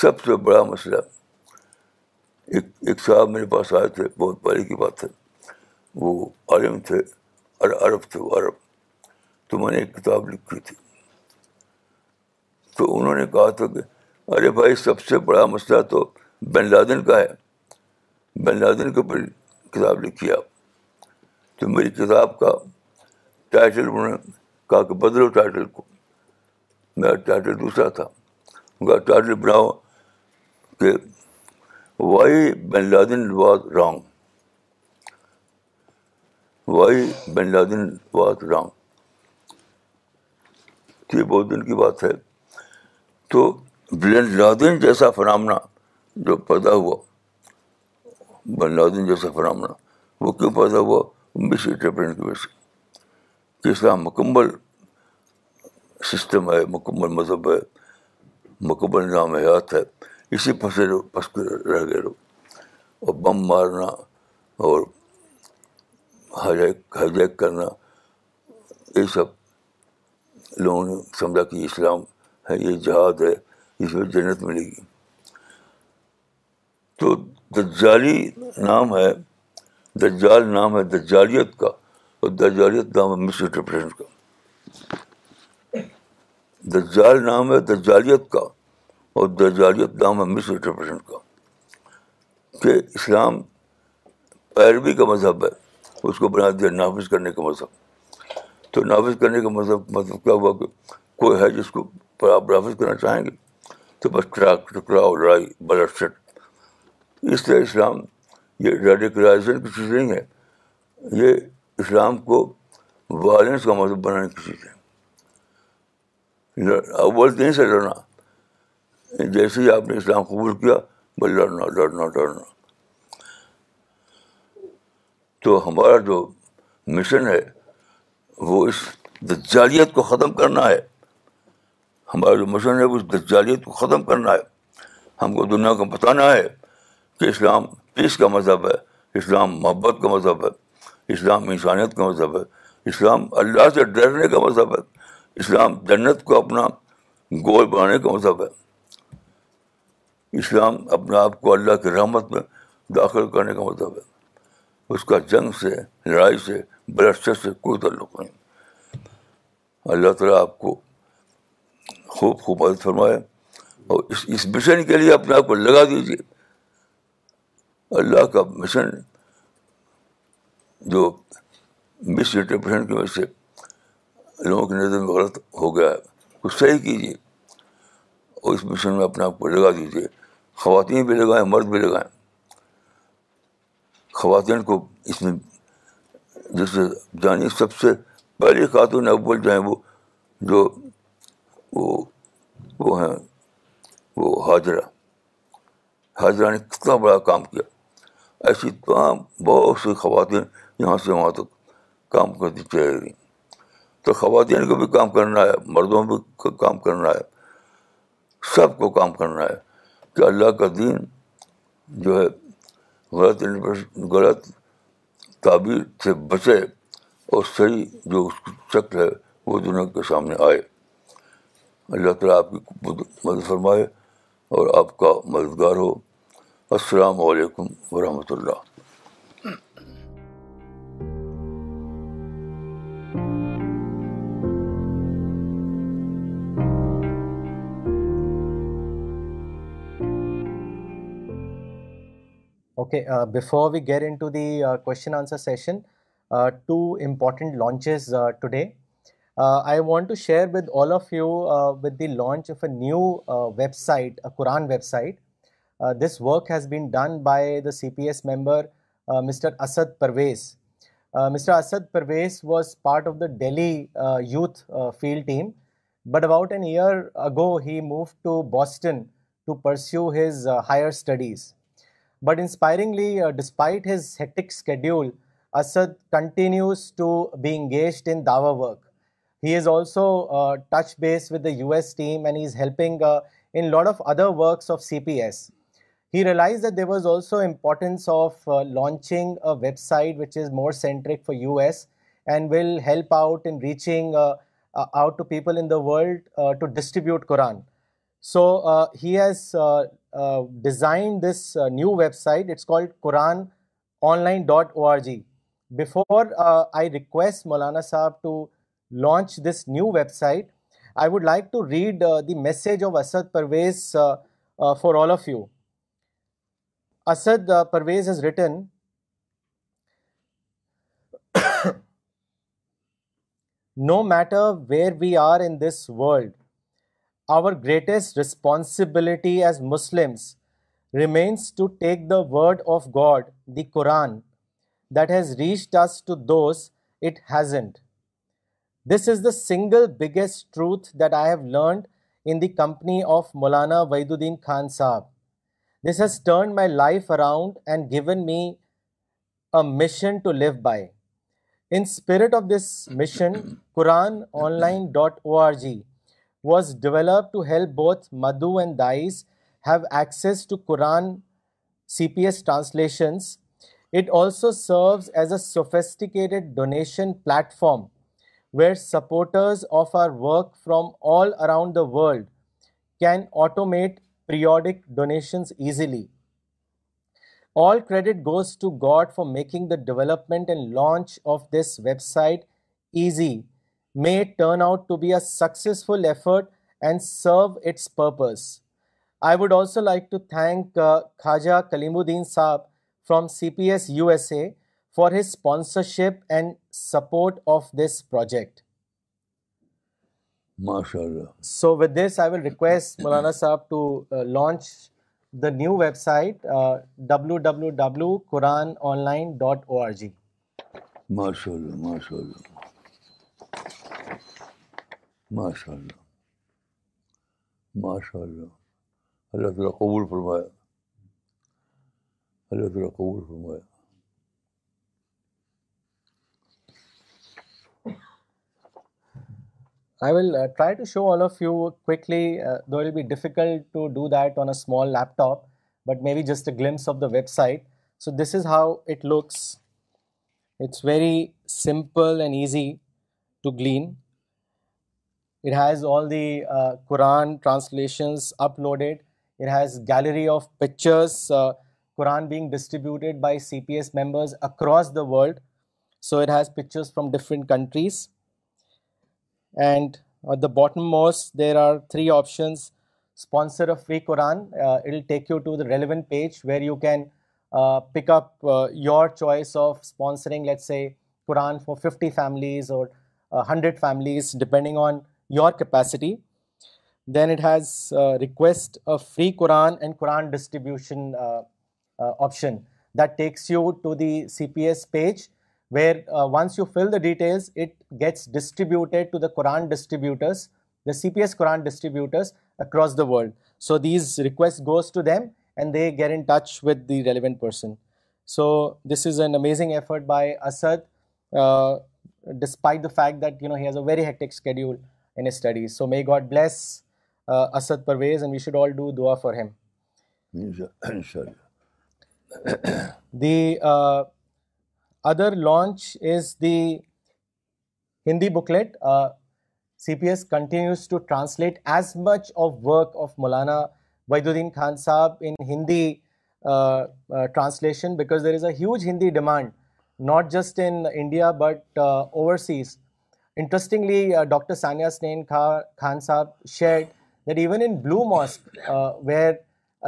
سب سے بڑا مسئلہ, ایک ایک صاحب میرے پاس آئے تھے, بہت پہلے کی بات ہے, وہ عالم تھے, عرب تھے, وہ عرب. تو میں نے ایک کتاب لکھی تھی, تو انہوں نے کہا تھا کہ ارے بھائی سب سے بڑا مسئلہ تو بن لادن کا ہے, بن لادن کے اوپر کتاب لکھی آپ. تو میری کتاب کا ٹائٹل انہوں نے کہا کہ بدلو ٹائٹل کو, میرا ٹائٹل دوسرا تھا. ان کا ٹائٹل بناؤ کہ why bin Laden was wrong, why bin Laden was wrong. یہ بہت دن کی بات ہے. تو بن لادن جیسا فنامنا جو پیدا ہوا, بن لادن جیسا فنامنا وہ کیوں پیدا ہوا؟ مس انٹرپریشن کی وجہ سے, کہ اسلام مکمل سسٹم ہے, مکمل مذہب ہے, مکمل نظام حیات ہے. اسی پھنسے پھنس رہ گئے لوگ, اور بم مارنا اور ہائیجیک ہائیجیک کرنا, یہ سب لوگوں نے سمجھا کہ اسلام ہے, یہ جہاد ہے, اس میں جنت ملے گی. تو دجالی نام ہے, دجال نام ہے دجالیت کا, اور دجالیت نام ہے مس انٹرپریشن کا. دجال نام ہے دجالیت کا اور دجالیت نام ہے مس انٹرپریشن کا, کہ اسلام پیروی کا مذہب ہے, اس کو بنا دیا نافذ کرنے کا مذہب. تو نافذ کرنے کا مطلب مطلب کیا ہوا کہ کوئی ہے جس کو آپ نافذ کرنا چاہیں گے, تو بس ٹراک ٹکراؤ لڑائی بلڈ شٹ. اس طرح اسلام یہ ریڈیکلائزیشن کی چیز نہیں ہے, یہ اسلام کو وائلنس کا مطلب بنانے کی چیز ہے. اول دن سے لڑنا, جیسے ہی آپ نے اسلام قبول کیا بس لڑنا لڑنا لڑنا. تو ہمارا جو مشن ہے وہ اس دجالیت کو ختم کرنا ہے, ہمارا جو مشن ہے وہ اس دجالیت کو ختم کرنا ہے. ہم کو دنیا کو بتانا ہے کہ اسلام پیس کا مذہب ہے, اسلام محبت کا مذہب ہے, اسلام انسانیت کا مذہب ہے, اسلام اللہ سے ڈرنے کا مذہب ہے, اسلام جنت کو اپنا گول بنانے کا مذہب ہے, اسلام اپنے آپ کو اللہ کی رحمت میں داخل کرنے کا مذہب ہے. اس کا جنگ سے، لڑائی سے، بلشت سے کوئی تعلق نہیں. اللہ تعالیٰ آپ کو خوب خوب مدد فرمائے اور اس اس مشن کے لیے اپنے آپ کو لگا دیجیے. اللہ کا مشن جو مس انٹرپریشن کی وجہ سے لوگوں کی نظر میں غلط ہو گیا ہے وہ صحیح کیجیے اور اس مشن میں اپنے آپ کو لگا دیجیے. خواتین بھی لگائیں، مرد بھی لگائیں. خواتین کو اس میں جیسے جانی سب سے پہلی خاتون اول جو ہیں وہ جو وہ, وہ ہیں وہ ہاجرہ. ہاجرہ نے کتنا بڑا کام کیا. ایسی تمام بہت سی خواتین یہاں سے وہاں تک کام کرتی چلے گی. تو خواتین کو بھی کام کرنا ہے، مردوں کو بھی کام کرنا ہے، سب کو کام کرنا ہے کہ اللہ کا دین جو ہے غلط غلط تعبیر سے بچے اور صحیح جو اس کی شکل ہے وہ دنیا کے سامنے آئے. اللہ تعالیٰ آپ کی مدد فرمائے اور آپ کا مددگار ہو. السلام علیکم ورحمۃ اللہ. Okay, before we get into the question answer session, two important launches today. I want to share with all of you with the launch of a new website, Quran website. This work has been done by the C P S member Mr Asad Parvez. Mr Asad Parvez was part of the Delhi youth field team, but about an year ago he move to Boston to pursue his higher studies. But inspiringly, uh, despite his hectic schedule, Asad continues to be engaged in dawah work. He is also uh, touch base with the U S team and he is helping uh, in lot of other works of C P S. He realized that there was also importance of uh, launching a website which is more centric for U S and will help out in reaching uh, uh, out to people in the world uh, to distribute Quran. So uh, he has uh, uh, designed this uh, new website. It's called Quran Online dot org. Before uh, I request Maulana Saab to launch this new website, I would like to read uh, the message of Asad Parvez uh, uh, for all of you. Asad uh, Parvez has written, "No matter where we are in this world, our greatest responsibility as Muslims remains to take the word of God, the Quran, that has reached us to those it hasn't. This is the single biggest truth that I have learned in the company of Maulana Wajiduddin Khan Sahab. This has turned my life around and given me a mission to live by. In spirit of this mission, Quran Online dot org was developed to help both Madhu and Dais have access to Quran C P S translations. It also serves as a sophisticated donation platform where supporters of our work from all around the world can automate periodic donations easily. All credit goes to God for making the development and launch of this website easy. May it turn out to be a successful effort and serve its purpose. I would also like to thank uh, Khaja Kalimuddin Saab from C P S U S A for his sponsorship and support of this project." MashaAllah. So with this, I will request Maulana Saab to uh, launch the new website, uh, w w w dot Quran Online dot org. MashaAllah, MashaAllah. ماشاء اللہ ماشاء اللہ. اللہ تعالیٰ قبول فرمایا، اللہ تعالیٰ قبول فرمایا. I will uh, try to show all of you quickly, uh, though it will be difficult to do that on a small laptop, but maybe just a glimpse of the website. So this is how it looks. It's very simple and easy to glean. It has all the uh, Quran translations uploaded. It has gallery of pictures uh, Quran being distributed by C P S members across the world. So it has pictures from different countries. And at the bottommost, there are three options. Sponsor a free Quran. Uh, it'll take you to the relevant page where you can uh, pick up uh, your choice of sponsoring, let's say, Quran for fifty families or uh, one hundred families, depending on your capacity. Then it has uh, request a free Quran and Quran distribution uh, uh, option. That takes you to the C P S page where uh, once you fill the details, it gets distributed to the Quran distributors, the C P S Quran distributors across the world. So these requests goes to them and they get in touch with the relevant person. So this is an amazing effort by Asad, uh, despite the fact that, you know, he has a very hectic schedule in his studies. So may God bless Uh, Asad Parvez, and we should all do dua for him. The uh, other launch is the Hindi booklet. Uh, C P S continues to translate as much of work of Maulana Wajiduddin Khan Sahab in Hindi uh, uh, translation, because there is a huge Hindi demand, not just in India but uh, overseas. Interestingly, uh, Doctor Sanyasneen Khan Sahab shared that even in Blue Mosque, uh, where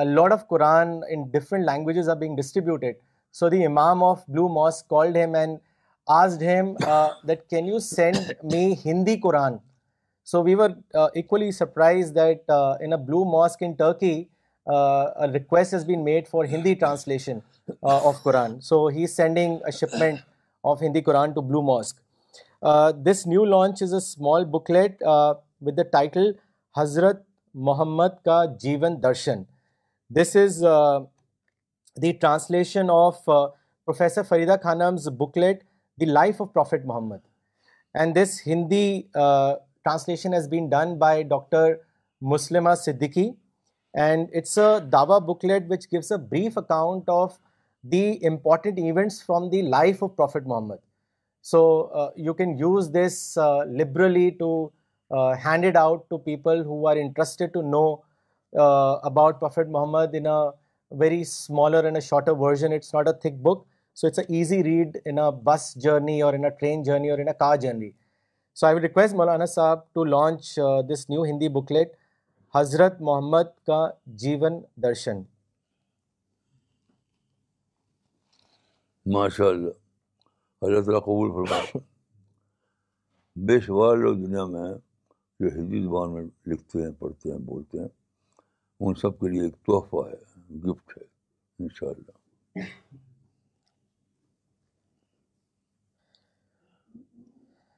a lot of Quran in different languages are being distributed, so the Imam of Blue Mosque called him and asked him uh, that, can you send me Hindi Quran? So we were uh, equally surprised that uh, in a Blue Mosque in Turkey, uh, a request has been made for Hindi translation uh, of Quran. So he's sending a shipment of Hindi Quran to Blue Mosque. Uh, this new launch is a small booklet uh, with the title Hazrat Muhammad Ka Jeevan Darshan. This is uh, the translation of uh, Professor Farida Khanam's booklet, The Life of Prophet Muhammad. And this Hindi uh, translation has been done by Doctor Muslema Siddiqui. And it's a dawa booklet which gives a brief account of the important events from the life of Prophet Muhammad. So uh, you can use this uh, liberally to uh, hand it out to people who are interested to know uh, about Prophet Muhammad in a very smaller and a shorter version. It's not a thick book. So it's an easy read in a bus journey or in a train journey or in a car journey. So I would request Maulana Sahab to launch uh, this new Hindi booklet, Hazrat Muhammad Ka Jeevan Darshan. MashaAllah. اللہ تعالیٰ قبول فرمائے. بے شمار لوگ دنیا میں ہیں جو ہندی زبان میں لکھتے ہیں, پڑھتے ہیں, بولتے ہیں. ان سب کے لیے ایک تحفہ ہے, گفٹ ہے انشاءاللہ.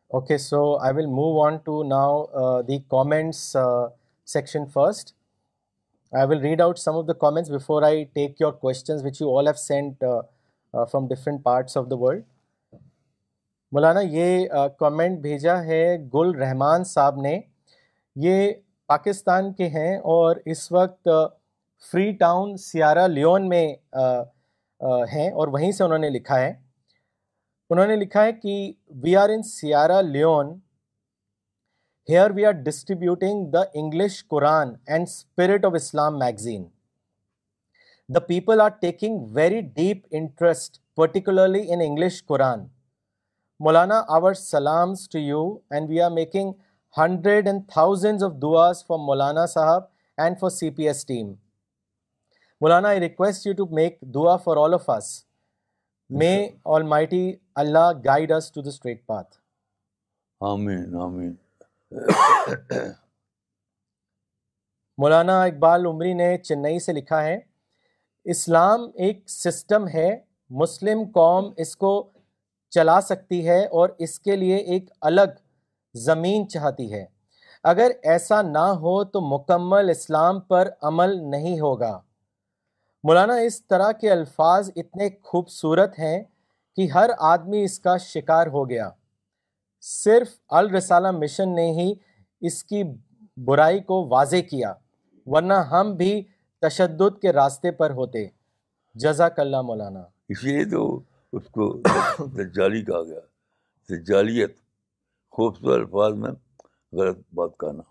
Okay, so I will move on to now the comments section first. I will read out some of the comments before I take your questions which you all have sent from different parts of the world. مولانا, یہ کامنٹ بھیجا ہے گل رحمان صاحب نے. یہ پاکستان کے ہیں اور اس وقت فری ٹاؤن سیارا لیون میں ہیں, اور وہیں سے انہوں نے لکھا ہے. انہوں نے لکھا ہے کہ we are in Sierra Leone, here we are distributing the English Quran and Spirit of Islam magazine. The people are taking very deep interest particularly in English Quran. Maulana, our salams to you, and we are making hundreds and thousands of duas for Maulana Sahab and for C P S team. Maulana, I request you to make dua for all of us. May Almighty Allah guide us to the straight path. Amen, Amen. Maulana Iqbal Umri نے چنئی سے لکھا ہے, اسلام ایک سسٹم ہے, مسلم قوم اس کو چلا سکتی ہے اور اس کے لیے ایک الگ زمین چاہتی ہے. اگر ایسا نہ ہو تو مکمل اسلام پر عمل نہیں ہوگا. مولانا, اس طرح کے الفاظ اتنے خوبصورت ہیں کہ ہر آدمی اس کا شکار ہو گیا. صرف الرسالہ مشن نے ہی اس کی برائی کو واضح کیا, ورنہ ہم بھی تشدد کے راستے پر ہوتے. جزاک اللہ مولانا. یہ تو اس کو دجالی کہا گیا, دجالیت, خوبصورت الفاظ میں غلط بات کہنا.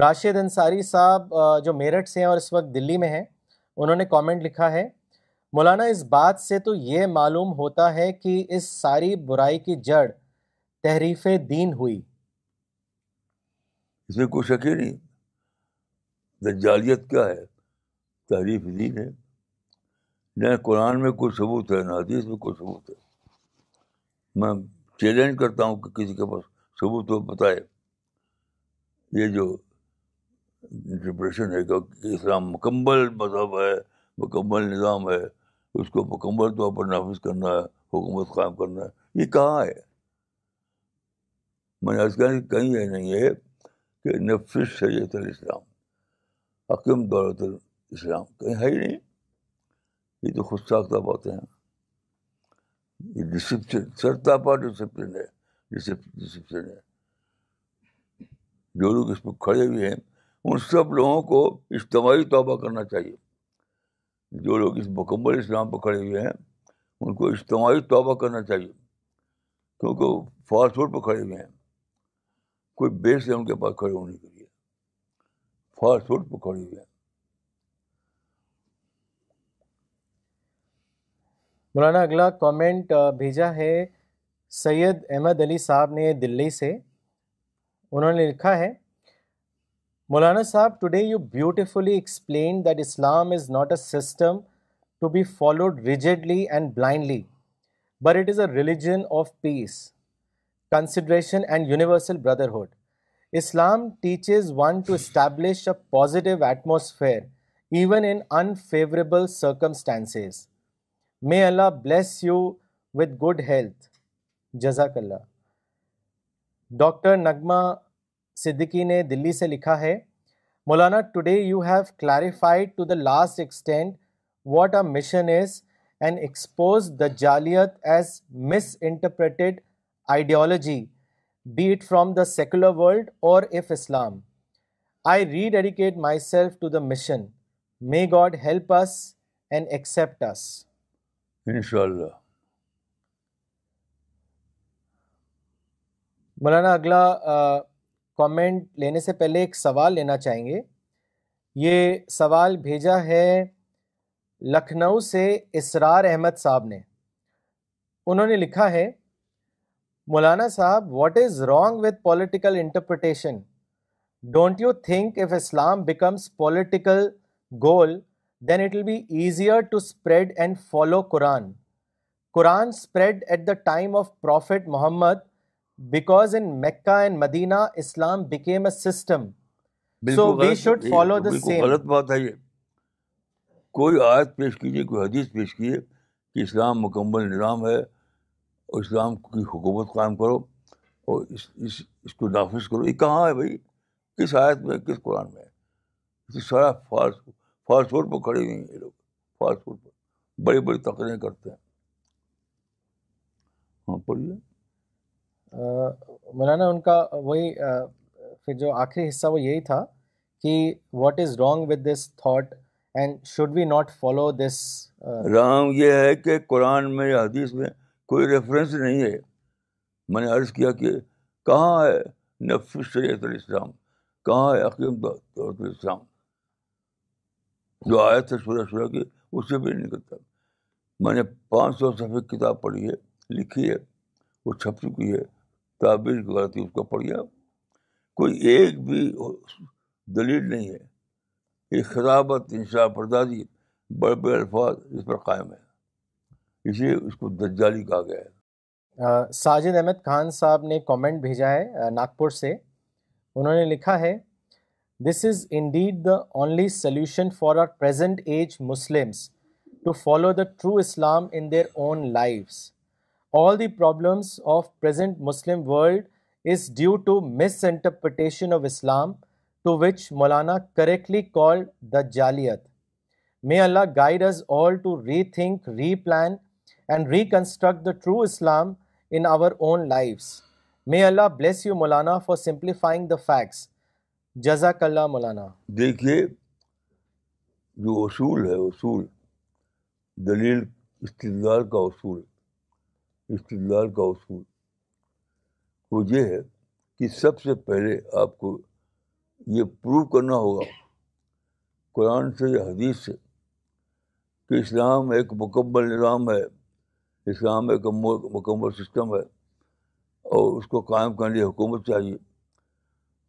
راشد انصاری صاحب جو میرٹھ سے ہیں اور اس وقت دلی میں ہیں، انہوں نے کامنٹ لکھا ہے، مولانا اس بات سے تو یہ معلوم ہوتا ہے کہ اس ساری برائی کی جڑ تحریف دین ہوئی. اس میں کوئی شک ہی نہیں. دجالیت کیا ہے؟ تحریف دین ہے. نہ قرآن میں کوئی ثبوت ہے، نہ حدیث میں کوئی ثبوت ہے. میں چیلنج کرتا ہوں کہ کسی کے پاس ثبوت ہو بتائے. یہ جو انٹرپریشن ہے کہ اسلام مکمل مذہب ہے، مکمل نظام ہے، اس کو مکمل طور پر نافذ کرنا ہے، حکومت قائم کرنا ہے، یہ کہاں ہے؟ میں نے آج کہا کہ کہیں یہ نہیں ہے کہ نفذ شریعت الاسلام، حکم دولت الاسلام، کہیں ہے ہی نہیں. یہ تو خود ساختہ باتیں ہیں. یہ ڈسپلن سرتا پا ڈسپلن ہے ڈسپلن ہے جو لوگ اس پہ کھڑے ہوئے ہیں ان سب لوگوں کو اجتماعی توبہ کرنا چاہیے. جو لوگ اس مکمل اسلام پہ کھڑے ہوئے ہیں ان کو اجتماعی توبہ کرنا چاہیے، کیونکہ فاسٹ فوڈ پہ کھڑے ہوئے ہیں. کوئی بیس ہے ان کے پاس کھڑے ہونے کے لیے، فاسٹ فوڈ پہ کھڑے ہوئے ہیں. مولانا اگلا کامنٹ بھیجا ہے سید احمد علی صاحب نے دلی سے، انہوں نے لکھا ہے، مولانا صاحب today you beautifully explain that Islam is not a system to be followed rigidly and blindly but it is a religion of peace, consideration and universal brotherhood. Islam teaches one to establish a positive atmosphere even in unfavourable circumstances. May Allah bless you with good health. Jazakallah. Doctor نغمہ صدیقی نے دلی سے لکھا ہے، مولانا today you have clarified to the last extent what a mission is and expose دجالیت as misinterpreted ideology be it from the secular world or of Islam. I rededicate myself to the mission. May God help us and accept us. انشاء اللہ. مولانا اگلا کامنٹ لینے سے پہلے ایک سوال لینا چاہیں گے. یہ سوال بھیجا ہے لکھنؤ سے اسرار احمد صاحب نے، انہوں نے لکھا ہے، مولانا صاحب what is wrong with political interpretation? Don't you think if Islam becomes political goal then it will be easier to spread and follow Quran. Quran spread at the time of Prophet Muhammad because in Mecca and Medina Islam became a system. So we should follow the same. غلط بات ہے یہ. کوئی آیت پیش کیجیے، کوئی حدیث پیش کیجیے کہ اسلام مکمل نظام ہے اور اسلام کی حکومت قائم کرو اور اس اس اس کو نافذ کرو. یہ کہاں ہے بھائی؟ کس آیت میں، کس قرآن میں؟ یہ سارا فارس فاسٹ فوڈ پر کھڑے ہوئے ہیں یہ لوگ. فاسٹ فوڈ پر بڑی بڑی تقریریں کرتے ہیں. ہاں پڑھیے مولانا. ان کا وہی پھر جو آخری حصہ وہ یہی تھا کہ what is wrong with this thought and should we not follow this. Wrong یہ ہے کہ قرآن میں یا حدیث میں کوئی ریفرنس نہیں ہے. میں نے عرض کیا کہ کہاں ہے نفی شریعت الاسلام، کہاں ہے حکیم دولت الاسلام؟ جو آیت ہے سورہ سورہ کی اس سے بھی نہیں کرتا. میں نے پانچ سو صفحے کتاب پڑھی ہے، لکھی ہے، وہ چھپ چکی ہے. تعبیر کی غلطی اس کو پڑھی ہے. کوئی ایک بھی دلیل نہیں ہے. یہ خرابت، انشاء پردازی، بڑے بڑے الفاظ اس پر قائم ہے. اسی اس کو دجالی کہا گیا ہے. ساجد احمد خان صاحب نے کامنٹ بھیجا ہے ناگپور سے، انہوں نے لکھا ہے This is indeed the only solution for our present age Muslims to follow the true Islam in their own lives. All the problems of present Muslim world is due to misinterpretation of Islam, to which Maulana correctly called Dajjaliyat. May Allah guide us all to rethink, replan and reconstruct the true Islam in our own lives. May Allah bless you Maulana for simplifying the facts. جزاک اللہ مولانا. دیکھیے جو اصول ہے، اصول دلیل استدلال کا اصول استدلال کا اصول وہ یہ ہے کہ سب سے پہلے آپ کو یہ پروو کرنا ہوگا قرآن سے یا حدیث سے کہ اسلام ایک مکمل نظام ہے، اسلام ایک مکمل سسٹم ہے اور اس کو قائم کرنے لیے حکومت چاہیے.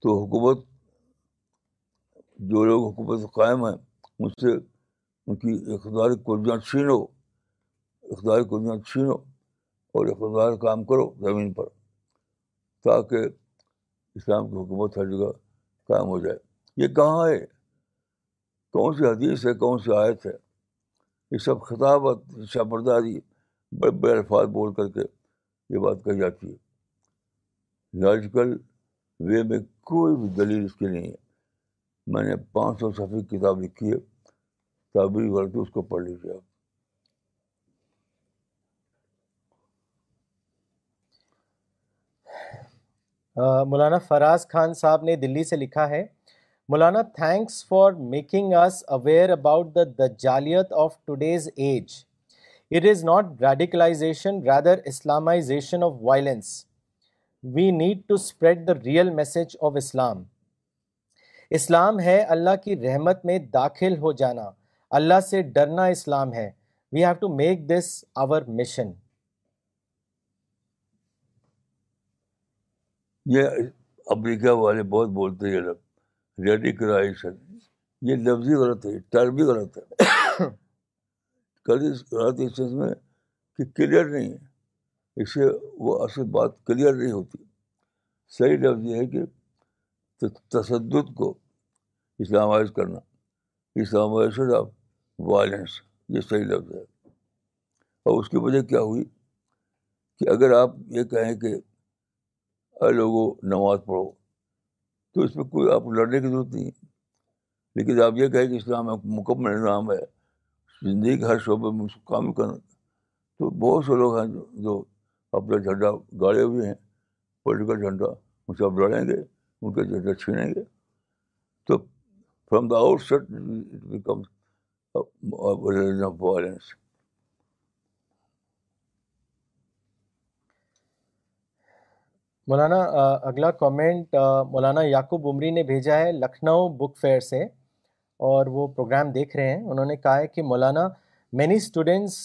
تو حکومت، جو لوگ حکومت قائم ہیں ان سے ان کی اقتدار قرضیاں چھینو، اقتدار قرضیاں چھینو اور اقتدار قائم کرو زمین پر، تاکہ اسلام کی حکومت ہر جگہ قائم ہو جائے. یہ کہاں ہے، کون سی حدیث ہے، کون سی آیت ہے؟ یہ سب خطابت، شابرداری، بڑے بڑے الفاظ بول کر کے یہ بات کہی جاتی ہے. لاجیکل وے میں کوئی بھی دلیل اس کی نہیں ہے. میں نے پانچ سو صفحے کی کتاب لکھی ہے، تعبیر غلطی، اس کو پڑھ لیجیے آپ. مولانا فراز خان صاحب نے دلی سے لکھا ہے، مولانا thanks for making us aware about the دجالیت of today's age. It is not radicalisation, rather اسلامائزیشن of violence. We need to spread the real message of Islam. اسلام ہے اللہ کی رحمت میں داخل ہو جانا، اللہ سے ڈرنا اسلام ہے. We have to make this our mission. یہ امریکہ والے بہت بولتے ہیں لفظ ریڈیکلائزیشن، یہ لفظی غلط ہے، ٹرم بھی غلط ہے. غلط اس چیز میں کہ کلیئر نہیں ہے، اس سے وہ اصل بات کلیئر نہیں ہوتی. صحیح لفظ یہ ہے کہ تشدد کو اسلامائز کرنا، اسلامائزیشن آف وائلنس، یہ صحیح لفظ ہے. اور اس کی وجہ کیا ہوئی کہ اگر آپ یہ کہیں کہ اے لوگوں نماز پڑھو تو اس میں کوئی آپ کو لڑنے کی ضرورت نہیں ہے. لیکن آپ یہ کہیں کہ اسلام ایک مکمل نظام ہے، زندگی کے ہر شعبے میں اس کو کام کرنا، تو بہت سے لوگ ہیں جو اپنا جھنڈا گاڑے ہوئے ہیں، پولیٹیکل جھنڈا، ان سے آپ لڑیں گے، ان کا جھنڈا چھینیں گے. تو from the outset it becomes religion of violence. Maulana اگلا کامنٹ مولانا یعقوب عمری نے بھیجا ہے لکھنؤ بک فیئر سے، اور وہ پروگرام دیکھ رہے ہیں. انہوں نے کہا ہے کہ Maulana many students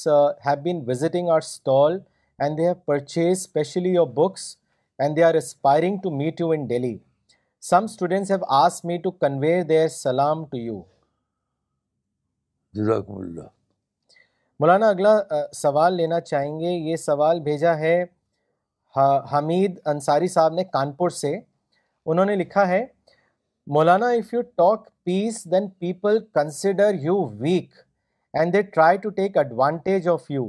have been visiting our stall and they have purchase especially your books and they are aspiring to meet you in Delhi. Some students have ask me to convey their سلام ٹو یو. جزاکم اللہ. مولانا اگلا سوال لینا چاہیں گے. یہ سوال بھیجا ہے حمید انصاری صاحب نے کانپور سے. انہوں نے لکھا ہے Maulana if you talk peace then people consider you weak and they try to take advantage of you.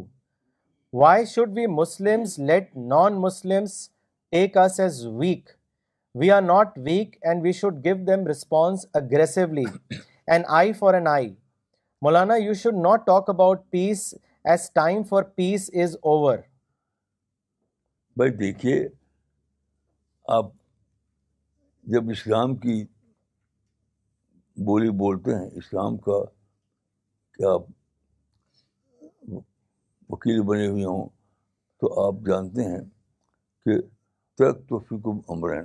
Why should we Muslims let non Muslims take us as weak? We are not weak and we should give them response aggressively, an eye for an eye. Maulana you should not talk about peace as time for peace is over. بھائی دیکھیے، آپ جب اسلام کی بولی بولتے ہیں، اسلام کا کہ آپ وکیل بنے ہوئے ہوں، تو آپ جانتے ہیں کہ ترک تو فیکم امرین،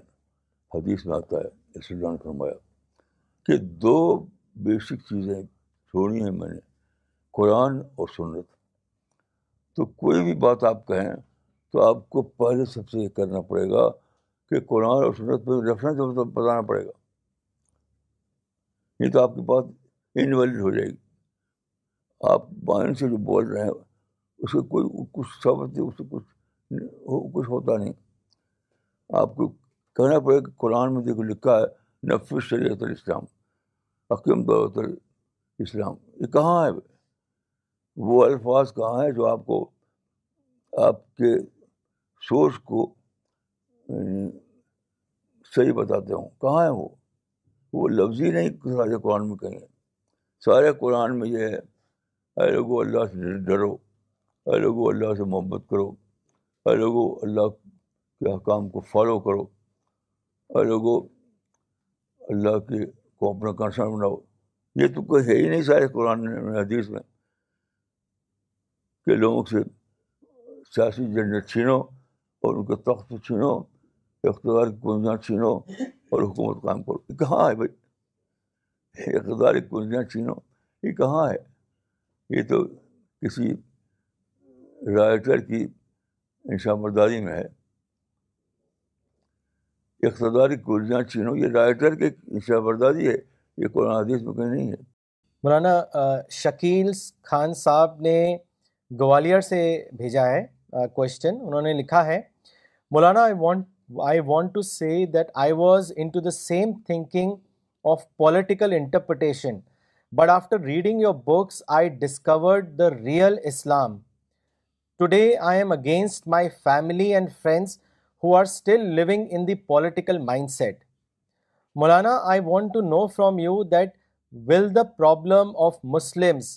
حدیث میں آتا ہے، اسلام فرمایا کہ دو بیسک چیزیں چھوڑی ہیں میں نے، قرآن اور سنت. تو کوئی بھی بات آپ کہیں تو آپ کو پہلے سب سے یہ کرنا پڑے گا کہ قرآن اور سنت پہ ریفرنس بتانا پڑے گا، نہیں تو آپ کی بات انویلڈ ہو جائے گی. آپ بائن سے جو بول رہے ہیں اس سے کوئی کچھ ثابت نہیں، اس سے کچھ کچھ ہوتا نہیں. آپ کو کہنا پڑے گا کہ قرآن میں دیکھو لکھا ہے نفذ شریعت الاسلام اقیم دولت الاسلام. یہ کہاں ہے، وہ الفاظ کہاں ہیں جو آپ کو، آپ کے سوچ کو صحیح بتاتے ہوں؟ کہاں ہے وہ وہ لفظی نہیں سارے قرآن میں کہیں. سارے قرآن میں یہ ہے اے لوگو اللہ سے ڈرو، اے لوگو اللہ سے محبت کرو، اے لوگو اللہ کے احکام کو فالو کرو، اے لوگو اللہ کے کو اپنا کنسرن بناؤ. یہ تو کوئی ہے ہی نہیں سارے قرآن میں، حدیث میں، کہ لوگوں سے سیاسی جنڈے چھینو اور ان کے تخت چھینو، اقتدار کی کنجیاں چھینو، اور حکومت قائم کرو. یہ کہاں ہے بھائی؟ اقتدار کی کنجیاں چھینو، یہ کہاں ہے؟ یہ تو کسی رائٹر کی انشاء مرداری میں ہے. اقتدار کی کنجیاں چھینو، یہ رائٹر کی انشاء مرداری ہے، یہ قرآن حدیث میں کہیں نہیں ہے. مولانا شکیل خان صاحب نے گوالیار سے بھیجا ہے کوشچن. انہوں نے لکھا ہے، Maulana I want I want to say that I was into the same thinking of political interpretation but after reading your books I discovered the real Islam. Today I am against my family and friends who are still living in the political mindset. Maulana I want to know from you that will the problem of Muslims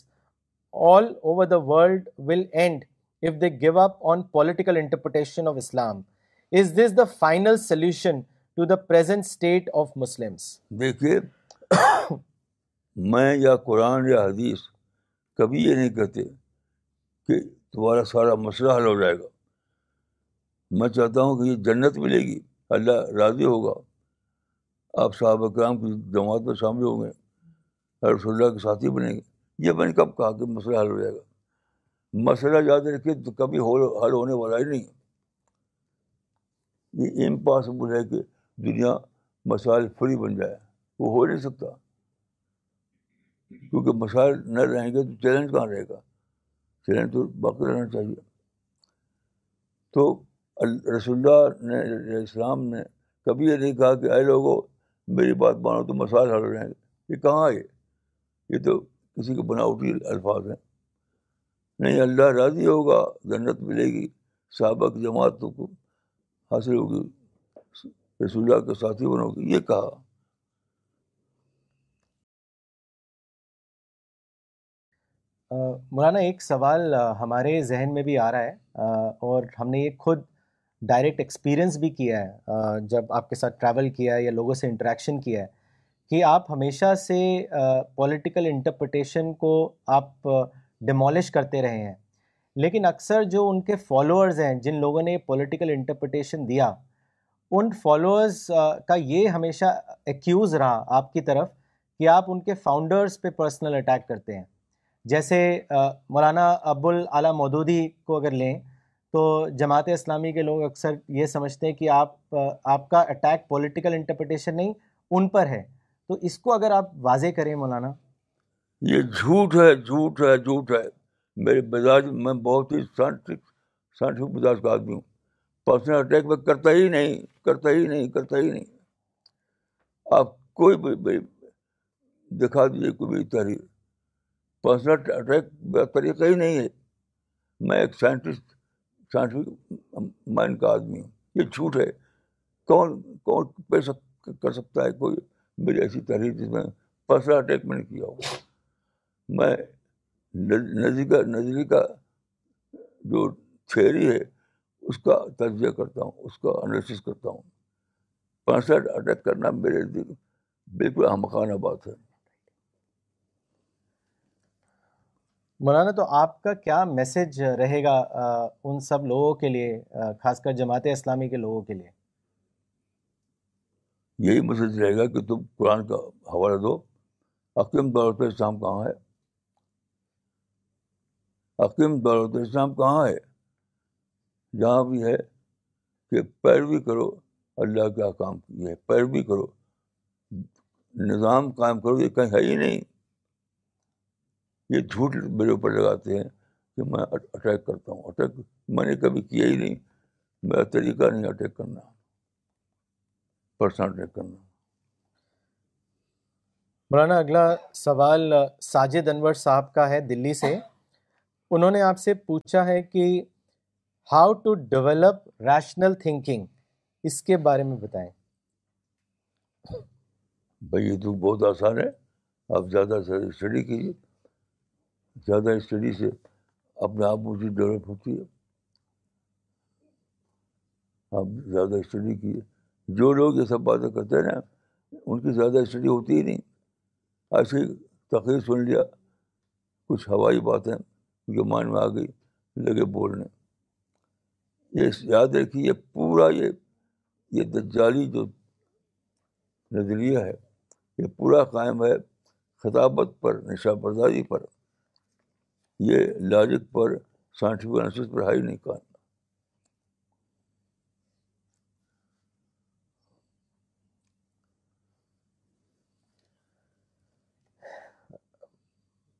all over the world will end if they give up on political interpretation of Islam? Is this the final solution to the present state of Muslims? دیکھیے، میں یا قرآن یا حدیث کبھی یہ نہیں کہتے کہ تمہارا سارا مسئلہ حل ہو جائے گا. میں چاہتا ہوں کہ یہ جنت ملے گی، اللہ راضی ہوگا، آپ صحابہ کرام کی جماعت میں شامل ہوں گے، رسول اللہ کے ساتھی بنیں گے. یہ میں نے کب کہا کہ مسئلہ حل ہو جائے گا؟ مسئلہ یاد رکھیے تو کبھی حل ہونے والا ہی نہیں. یہ امپاسبل ہے کہ دنیا مسائل فری بن جائے، وہ ہو نہیں سکتا، کیونکہ مسائل نہ رہیں گے تو چیلنج کہاں رہے گا؟ چیلنج تو باقی رہنا چاہیے. تو رسول اللہ نے، اسلام نے کبھی یہ نہیں کہا کہ اے لوگوں میری بات مانو تو مسائل حل ہو جائیں گے. یہ کہاں ہے؟ یہ تو کسی کے بناوٹی الفاظ ہیں. نہیں، اللہ راضی ہوگا، جنت ملے گی، صحابہ کی جماعت تو کو حاصل ہوگی، رسول اللہ کے ساتھی بنو گے، یہ کہا. مولانا ایک سوال ہمارے ذہن میں بھی آ رہا ہے اور ہم نے یہ خود ڈائریکٹ ایکسپیرئنس بھی کیا ہے جب آپ کے ساتھ ٹریول کیا ہے یا لوگوں سے انٹریکشن کیا ہے کہ آپ ہمیشہ سے پولیٹیکل انٹرپریٹیشن کو آپ ڈیمولش کرتے رہے ہیں، لیکن اکثر جو ان کے فالوورز ہیں، جن لوگوں نے پولیٹیکل انٹرپریٹیشن دیا، ان فالوورز کا یہ ہمیشہ ایکیوز رہا آپ کی طرف کہ آپ ان کے فاؤنڈرز پہ پرسنل اٹیک کرتے ہیں. جیسے مولانا ابوال اعلیٰ مودودی کو اگر لیں تو جماعت اسلامی کے لوگ اکثر یہ سمجھتے ہیں کہ آپ آپ کا اٹیک پولیٹیکل انٹرپریٹیشن نہیں ان پر ہے، تو اس کو اگر آپ واضح کریں مولانا. یہ جھوٹ ہے، جھوٹ ہے، جھوٹ ہے. میرے مزاج میں بہت ہی سائنٹفک سائنٹفک مزاج کا آدمی ہوں. پرسنل اٹیک میں کرتا ہی نہیں کرتا ہی نہیں کرتا ہی نہیں. آپ کوئی بھی دکھا دیجیے کوئی بھی تحریر، پرسنل اٹیک کا طریقہ ہی نہیں ہے. میں ایک سائنٹسٹ سائنٹفک مائنڈ کا آدمی ہوں. یہ جھوٹ ہے. کون کون پیش کر سکتا ہے کوئی میری ایسی تحریر جس میں پرسنل اٹیک میں نے کیا ہو؟ میں نظری کا نظری کا جو تھیوری ہے اس کا تجزیہ کرتا ہوں، اس کا انالیسس کرتا ہوں. پرسنل اٹیک کرنا میرے دل بالکل احمقانہ بات ہے. مولانا تو آپ کا کیا میسج رہے گا ان سب لوگوں کے لیے، خاص کر جماعت اسلامی کے لوگوں کے لیے؟ یہی مسئلہ رہے گا کہ تم قرآن کا حوالہ دو. حقیم دولت اسلام کہاں ہے؟ حقیم دولت اسلام کہاں ہے؟ جہاں بھی ہے کہ پیروی کرو اللہ کے احکام کی ہے، پیروی کرو، نظام قائم کرو. یہ کہیں ہے ہی نہیں. یہ جھوٹ میرے اوپر لگاتے ہیں کہ میں اٹیک کرتا ہوں. اٹیک میں نے کبھی کیا ہی نہیں. میرا طریقہ نہیں اٹیک کرنا، پرسنل اٹیک کرنا. مولانا اگلا سوال ساجد انور صاحب کا ہے دلی سے. انہوں نے آپ سے پوچھا ہے کہ how to develop rational thinking, اس کے بارے میں بتائیں. بھائی یہ تو بہت آسان ہے. آپ زیادہ سے زیادہ اسٹڈی کیجیے. زیادہ اسٹڈی سے اپنے آپ مجھے ڈیولپ ہوتی ہے. آپ زیادہ اسٹڈی کیجیے. جو لوگ یہ سب باتیں کرتے ہیں نا، ان کی زیادہ اسٹڈی ہوتی ہی نہیں. ایسے ہی تقریر سن لیا، کچھ ہوائی باتیں جو مان میں آ گئی، لگے بولنے. یہ یاد رکھیے، یہ پورا یہ یہ دجالی جو نظریہ ہے یہ پورا قائم ہے خطابت پر, نشہ برداری پر, یہ لاجک پر, سائنٹیفک انالیسس پر ہائی نہیں قائم.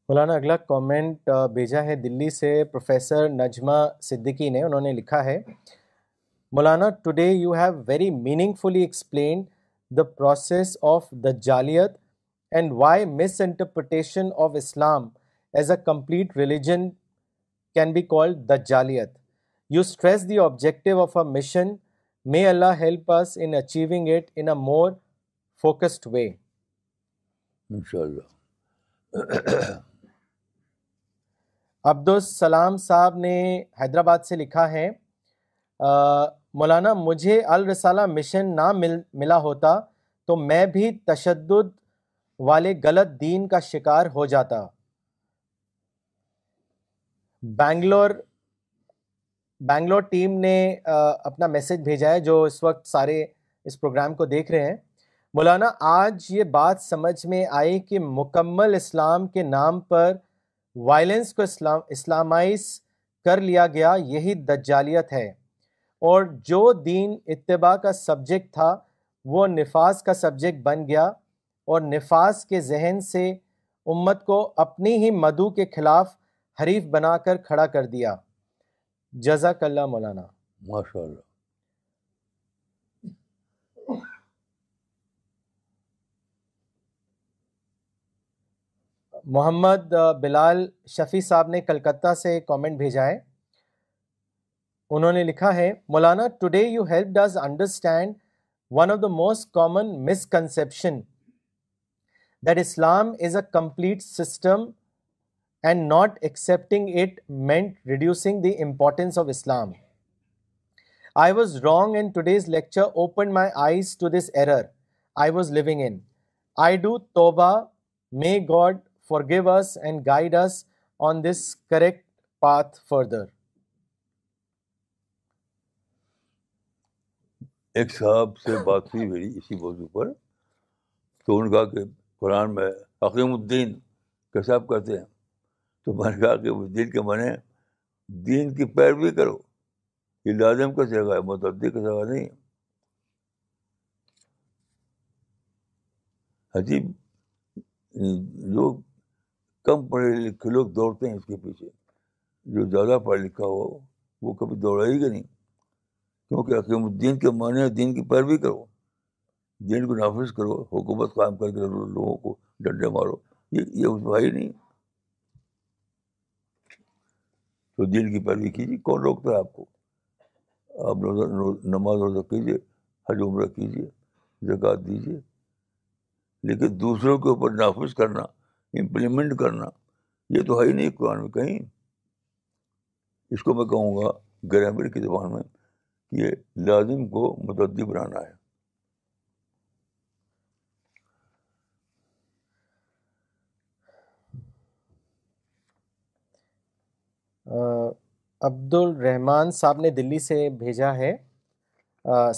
مولانا اگلا کامنٹ بھیجا ہے دلی سے پروفیسر نجمہ صدیقی نے. انہوں نے لکھا ہے مولانا today you have very meaningfully explained the process of دجالیت and why misinterpretation of Islam as a complete religion can be called دجالیت. You stress the objective of a mission, may Allah help us in achieving it in a more focused way. انشاءاللہ. عبدالسلام صاحب نے حیدرآباد سے لکھا ہے مولانا مجھے الرسالہ مشن نہ مل ملا ہوتا تو میں بھی تشدد والے غلط دین کا شکار ہو جاتا. بنگلور بنگلور ٹیم نے اپنا میسج بھیجا ہے جو اس وقت سارے اس پروگرام کو دیکھ رہے ہیں. مولانا آج یہ بات سمجھ میں آئی کہ مکمل اسلام کے نام پر وائلنس کو اسلام اسلامائز کر لیا گیا, یہی دجالیت ہے, اور جو دین اتباع کا سبجیکٹ تھا وہ نفاذ کا سبجیکٹ بن گیا, اور نفاذ کے ذہن سے امت کو اپنی ہی مدعو کے خلاف حریف بنا کر کھڑا کر دیا. جزاک اللہ مولانا. ماشاء اللہ. محمد بلال شفیع صاحب نے کلکتہ سے کامنٹ بھیجا ہے. انہوں نے لکھا ہے مولانا today you help us understand one of the most common misconception that Islam is a complete system and not accepting it meant reducing the importance of Islam. I was wrong and today's lecture open my eyes to this error I was living in. I do توبہ, may God forgive us and guide us on this correct path further. ایک صاحب سے بات ہوئی میری اسی موضوع پر, تو انہوں نے کہا کہ قرآن میں حقیم الدین کیسے آپ کہتے ہیں, تو میں نے کہا کہ دین کے معنی دین کی پیروی کرو, یہ لازم کا جگہ ہے, متعدی کا جگہ نہیں ہے. عجیب لوگ کم پڑھے لکھے لوگ دوڑتے ہیں اس کے پیچھے, جو زیادہ پڑھ لکھا ہو وہ کبھی دوڑائے گا نہیں, کیونکہ حکیم الدین کے معنی ہے دین کی پیروی کرو, دین کو نافذ کرو, حکومت قائم کر کے لوگوں کو ڈنڈے مارو, یہ یہ اس بھائی نہیں. تو دین کی پیروی کیجیے, کون روکتا ہے آپ کو؟ آپ روزہ نماز روزہ کیجیے, حج عمرہ کیجیے, زکوٰۃ دیجیے, لیکن دوسروں کے اوپر نافذ کرنا, امپلیمنٹ کرنا, یہ تو ہے ہی نہیں قرآن میں کہیں. اس کو میں کہوں گا گرامر کی زبان میں کہ یہ لازم کو متعدی بنانا ہے. عبد الرحمٰن صاحب نے دلی سے بھیجا ہے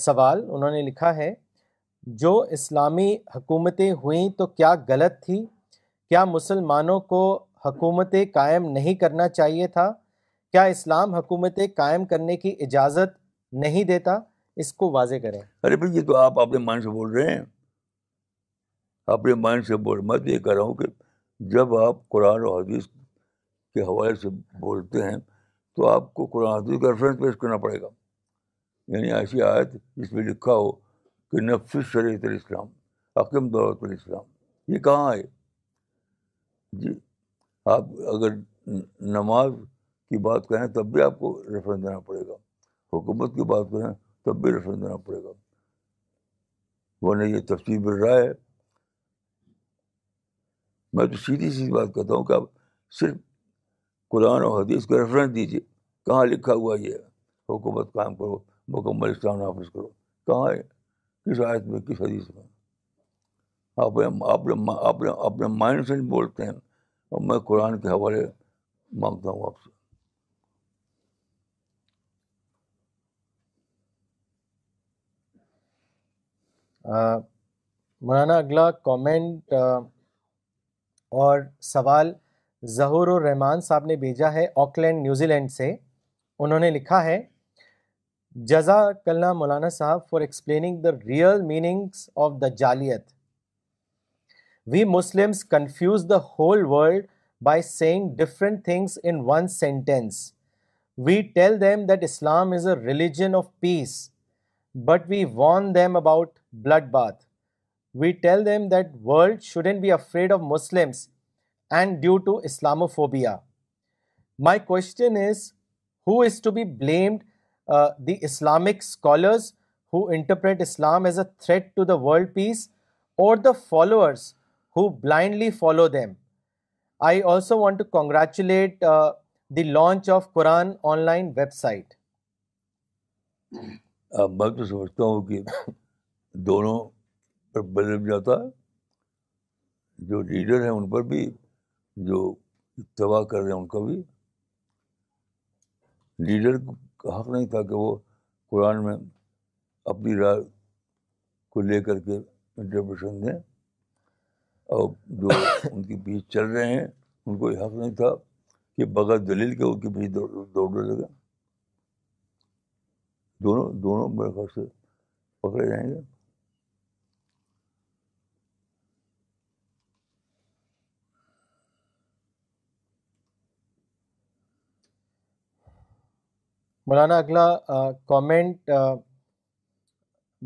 سوال. انہوں نے لکھا ہے جو اسلامی حکومتیں ہوئیں تو کیا غلط تھی؟ کیا مسلمانوں کو حکومتیں قائم نہیں کرنا چاہیے تھا؟ کیا اسلام حکومتیں قائم کرنے کی اجازت نہیں دیتا؟ اس کو واضح کریں. ارے بھائی یہ تو آپ اپنے مائنڈ سے بول رہے ہیں, اپنے مائنڈ سے بول. میں تو یہ کہہ رہا ہوں کہ جب آپ قرآن و حدیث کے حوالے سے بولتے ہیں تو آپ کو قرآن حدیث کا ریفرنس پیش کرنا پڑے گا, یعنی ایسی آیت جس میں لکھا ہو کہ نفس شریعت الاسلام حکم دولت الاسلام, یہ کہاں ہے جی؟ آپ اگر نماز کی بات کریں تب بھی آپ کو ریفرنس دینا پڑے گا, حکومت کی بات کریں تب بھی ریفرنس دینا پڑے گا, ورنہ یہ تفسیر بالرائے ہے. میں تو سیدھی سیدھی بات کرتا ہوں کہ آپ صرف قرآن و حدیث کا ریفرنس دیجیے, کہاں لکھا ہوا یہ حکومت قائم کرو, مکمل اسلام نافذ کرو, کہاں ہے؟ کس آیت میں, کس حدیث میں؟ آپ اپنے اپنے مائنڈ سے بولتے ہیں, اور میں قرآن کے حوالے مانگتا ہوں آپ سے. مولانا اگلا کامنٹ اور سوال ظہور الرحمان صاحب نے بھیجا ہے آکلینڈ نیوزی لینڈ سے. انہوں نے لکھا ہے جزاک اللہ مولانا صاحب for explaining the real meanings of دجالیت. We Muslims confuse the whole world by saying different things in one sentence. We tell them that Islam is a religion of peace but we warn them about blood bath. We tell them that world shouldn't be afraid of Muslims and due to Islamophobia. My question is, who is to be blamed? Uh, the Islamic scholars who interpret Islam as a threat to the world peace, or the followers who blindly follow them? I also want to congratulate uh, the launch of Quran online website. اب میں تو سمجھتا ہوں کہ دونوں پر بلب جاتا ہے, جو لیڈر ہیں ان پر بھی, جو اتباع کر رہے ہیں ان کا بھی. لیڈر کا حق نہیں تھا کہ وہ قرآن میں اپنی رائے کو لے کر کے انٹرپریشن دیں, اور جو ان کے پیچھے چل رہے ہیں ان کو یہ حق نہیں تھا کہ بغیر دلیل کے ان کے پیچھے دوڑنے لگا. دونوں دونوں میرے خیال سے پکڑے جائیں گے. مولانا اگلا کامنٹ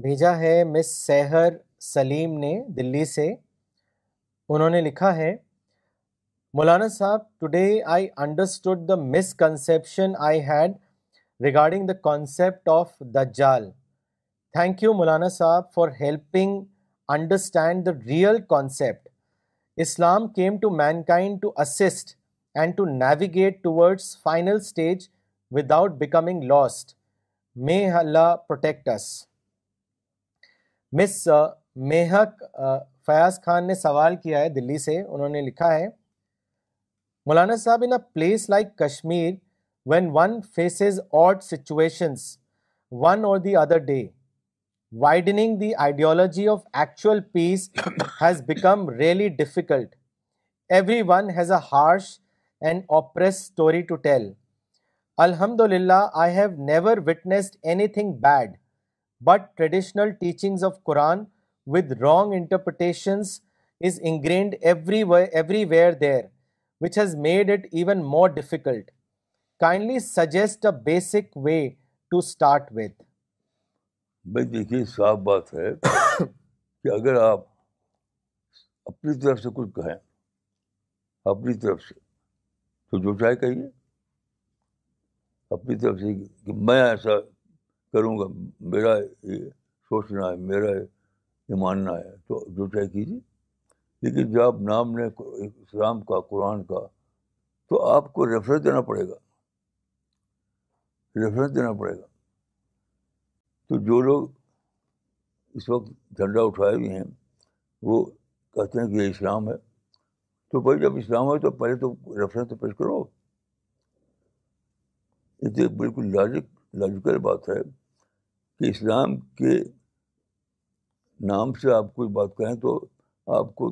بھیجا ہے مس سحر سلیم نے دلی سے. انہوں نے لکھا ہے مولانا صاحب today I understood the misconception I had regarding the concept of دجال. تھینک یو مولانا صاحب for helping understand the real concept. Islam came to mankind to assist and to navigate towards final stage without becoming lost. May Allah protect us. Miss uh, Mehak uh, Fayaz Khan نے سوال کیا ہے دلی سے. انہوں نے لکھا ہے مولانا صاحب in a place like Kashmir when one faces odd situations one or the other day, widening the ideology of actual peace has become really difficult. Everyone has a harsh and oppressed story to tell. Alhamdulillah, I have never witnessed anything bad, but traditional teachings of Quran with wrong interpretations is ingrained everywhere, everywhere there, which has made it even more difficult. Kindly suggest a basic way to start with. بھائی دیکھیے صاف بات ہے کہ اگر آپ اپنی طرف سے کچھ کہیں, اپنی طرف سے تو جو چاہے کہیے اپنی طرف سے کہ میں ایسا کروں گا, میرا سوچنا ہے, میرا یہ ماننا ہے, تو جو چاہے کیجیے. لیکن جب آپ نام نے اسلام کا, قرآن کا, تو آپ کو ریفرنس دینا پڑے گا, ریفرنس دینا پڑے گا. تو جو لوگ اس وقت جھنڈا اٹھائے ہوئے ہیں وہ کہتے ہیں کہ یہ اسلام ہے, تو بھائی جب اسلام ہے تو پہلے تو ریفرنس تو پیش کرو. یہ بالکل لاجک لاجیکل بات ہے کہ اسلام کے نام سے آپ کوئی بات کہیں تو آپ کو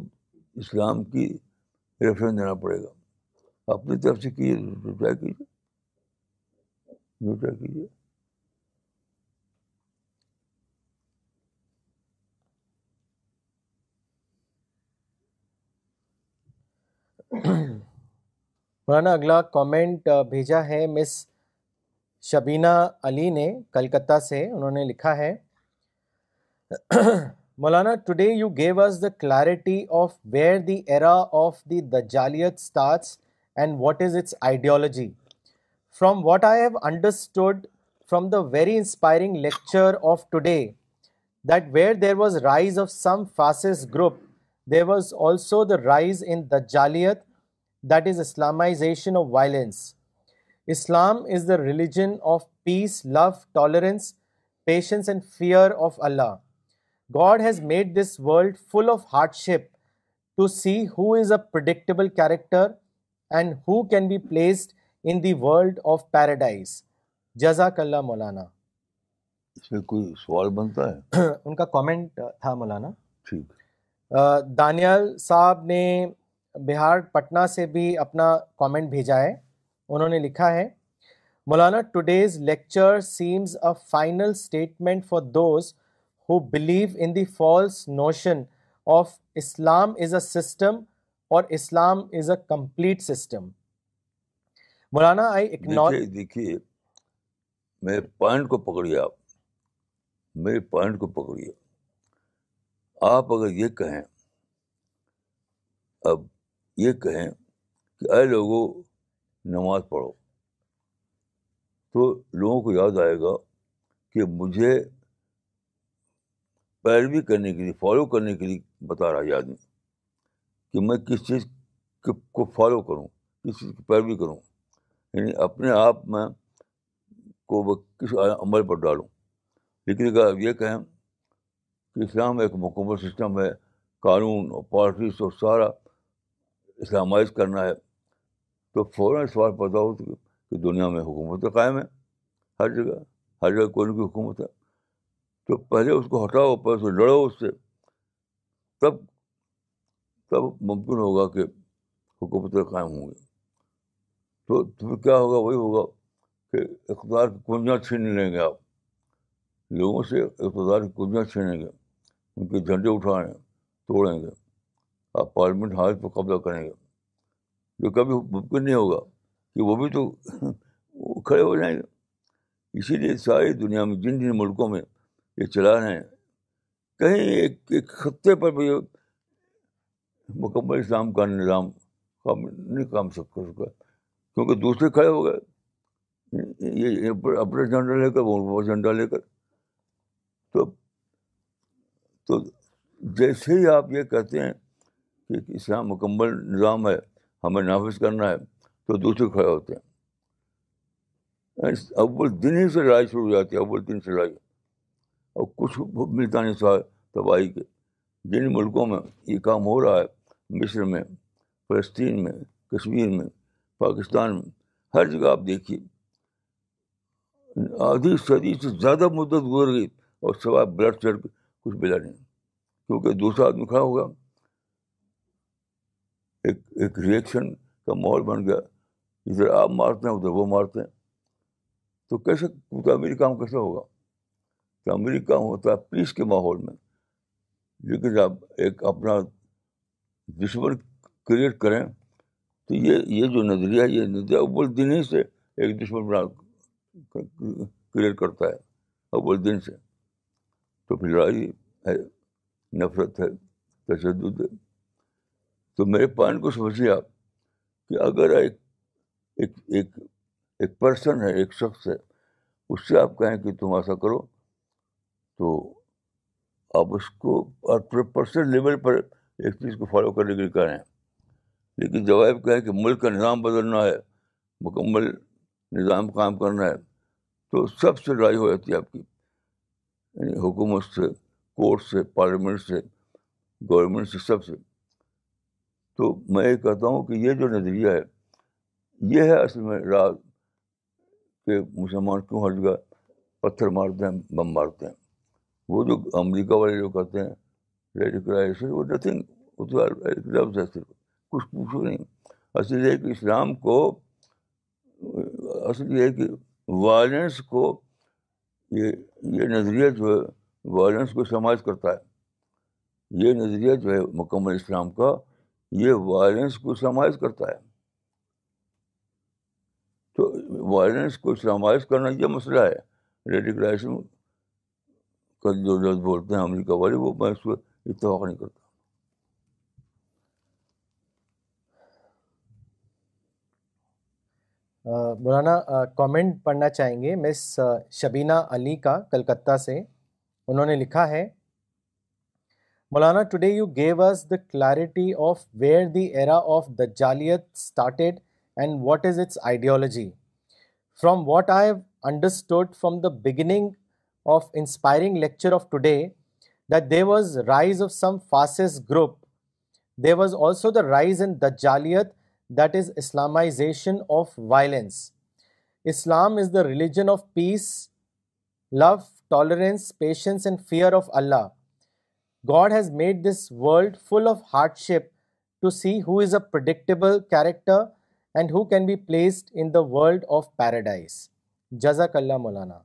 اسلام کی ریفرنس دینا پڑے گا. اپنی طرف سے کیجیے جو چاہے کیجیے, جو چاہے کیجیے. مولانا اگلا کامنٹ بھیجا ہے مس شبینہ علی نے کلکتہ سے. انہوں نے لکھا ہے مولانا today you give us the clarity of where the era of the دجالیت starts and what is its ideology. From what I have understood from the very inspiring lecture of today that where there was rise of some fascist group there was also the rise in دجالیت that is اسلامائزیشن of violence. Islam is the religion of peace, love, tolerance, patience and fear of Allah. God has made this world full of hardship to see who is a predictable character and who can be placed in the world of paradise. Jazakallah Maulana. اس میں کوئی سوال بنتا ہے؟ ان کا کامنٹ تھا مولانا. ٹھیک. دانیال صاحب نے بہار پٹنہ سے بھی اپنا کامنٹ بھیجا ہے. انہوں نے لکھا ہے, Maulana today's lecture seems a final statement for those who believe in the false notion of Islam is a system or Islam is a complete system. Maulana, I acknowledge... دیکھیے میرے پوائنٹ کو پکڑیے, آپ میرے پوائنٹ کو پکڑیے. آپ اگر یہ کہیں, اب یہ کہیں کہ اے لوگوں نماز پڑھو, تو لوگوں کو یاد آئے گا کہ مجھے پیروی کرنے کے لیے, فالو کرنے کے لیے بتا رہا ہے آدمی کہ میں کس چیز کو فالو کروں, کس چیز کی پیروی کروں, یعنی اپنے آپ میں کو کس عمل پر ڈالوں. لیکن اگر آپ یہ کہیں کہ اسلام ایک مکمل سسٹم ہے, قانون اور پالیسیز اور سارا اسلامائز کرنا ہے, تو فوراً سوال پیدا ہو کہ دنیا میں حکومت تو قائم ہے, ہر جگہ ہر جگہ کوئی نہ کوئی حکومت ہے, تو پہلے اس کو ہٹاؤ, پہلے اس کو لڑو اس سے, تب تب ممکن ہوگا کہ حکومتیں قائم ہوں گی. تو پھر کیا ہوگا؟ وہی ہوگا کہ اقتدار کی کنجیاں چھین لیں گے, آپ لوگوں سے اقتدار کی کنجیاں چھینیں گے, ان کے جھنڈے اٹھائیں توڑیں گے, آپ پارلیمنٹ ہاؤس پہ قبضہ کریں گے, جو کبھی ممکن نہیں ہوگا کہ وہ بھی تو کھڑے ہو جائیں گے. اسی لیے ساری دنیا میں جن جن ملکوں میں یہ چلا رہے ہیں, کہیں ایک ایک خطے پر بھی مکمل اسلام کا نظام نہیں کام سب کر سکا, کیونکہ دوسرے کھڑے ہو گئے, یہ اپنا جھنڈا لے کر, وہ جھنڈا لے کر. تو تو جیسے ہی آپ یہ کہتے ہیں کہ اسلام مکمل نظام ہے, ہمیں نافذ کرنا ہے, تو دوسرے کھڑے ہوتے ہیں. اول دن ہی سے لڑائی شروع ہو جاتی ہے, اول دن سے لڑائی, اور کچھ ملتا نہیں سا تباہی کے. جن ملکوں میں یہ کام ہو رہا ہے, مصر میں, فلسطین میں, کشمیر میں, پاکستان میں, ہر جگہ آپ دیکھیے آدھی صدی سے زیادہ مدت گزر گئی اور سوائے بلڈ شیڈ کچھ ملا نہیں, کیونکہ دوسرا آدمی کھڑا ہوگا, ایک ایک ریئیکشن کا ماحول بن گیا, ادھر آپ مارتے ہیں ادھر وہ مارتے ہیں, تو کیسے تعمیری کام کیسے ہوگا؟ تعمیری کام ہوتا ہے پیس کے ماحول میں, لیکن آپ ایک اپنا دشمن کریٹ کریں, تو یہ یہ جو نظریہ یہ نظریہ اول دن ہی سے ایک دشمن بنا کریٹ کرتا ہے, اول دن سے. تو پھر لڑائی ہے, نفرت ہے, تشدد ہے. تو میرے پوائنٹ کو سمجھیے آپ کہ اگر ایک ایک ایک ایک پرسن ہے, ایک شخص ہے, اس سے آپ کہیں کہ تم ایسا کرو, تو آپ اس کو پرسنل لیول پر ایک چیز کو فالو کرنے کے لیے کہہ رہے ہیں. لیکن جواب کیا ہے کہ ملک کا نظام بدلنا ہے, مکمل نظام قائم کرنا ہے, تو سب سے لڑائی ہو جاتی ہے آپ کی, یعنی حکومت سے, کورٹ سے, پارلیمنٹ سے, گورنمنٹ سے, سب سے. تو میں یہ کہتا ہوں کہ یہ جو نظریہ ہے, یہ ہے اصل میں راز کہ مسلمان کیوں ہر جگہ پتھر مارتے ہیں, بم مارتے ہیں. وہ جو امریکہ والے جو کہتے ہیں ریڈیکلائزیشن, وہ نتھنگ, لفظ ہے صرف, کچھ پوچھو نہیں. اصل یہ ہے کہ اسلام کو, اصل یہ ہے کہ وائلنس کو, یہ یہ نظریہ جو ہے وائلنس کو سماج کرتا ہے, یہ نظریہ جو ہے مکمل اسلام کا, یہ وائلنس کو سماج کرتا ہے. تو وائلنس کو سماج کرنا یہ مسئلہ ہے. ریڈیکلائزیشن کل جو لفظ بولتے ہیں امریکہ والے, وہ میں اس کو اتفاق نہیں کرتا. مولانا کامنٹ پڑھنا چاہیں گے مس شبینہ علی کا کلکتہ سے. انہوں نے لکھا ہے, مولانا today you give us the clarity of where the era of دجالیت started and what is its ideology. From what I have understood from the beginning of inspiring lecture of today, that there was rise of some fascist group. There was also the rise in Dajjaliyat, that is Islamization of violence. Islam is the religion of peace, love, tolerance, patience and fear of Allah. God has made this world full of hardship to see who is a predictable character and who can be placed in the world of paradise. Jazakallah Maulana.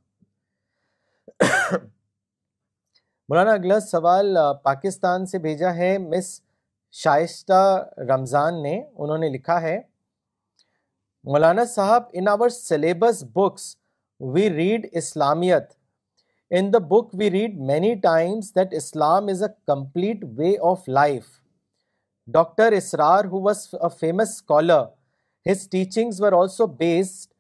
مولانا اگلا سوال پاکستان سے بھیجا ہے مس شائستہ رمضان نے. انہوں نے لکھا ہے مولانا صاحب in our syllabus books we read اسلامیت. In the book we read many times that Islam is a complete way of life. Doctor Israr, who was a famous scholar, his teachings were also based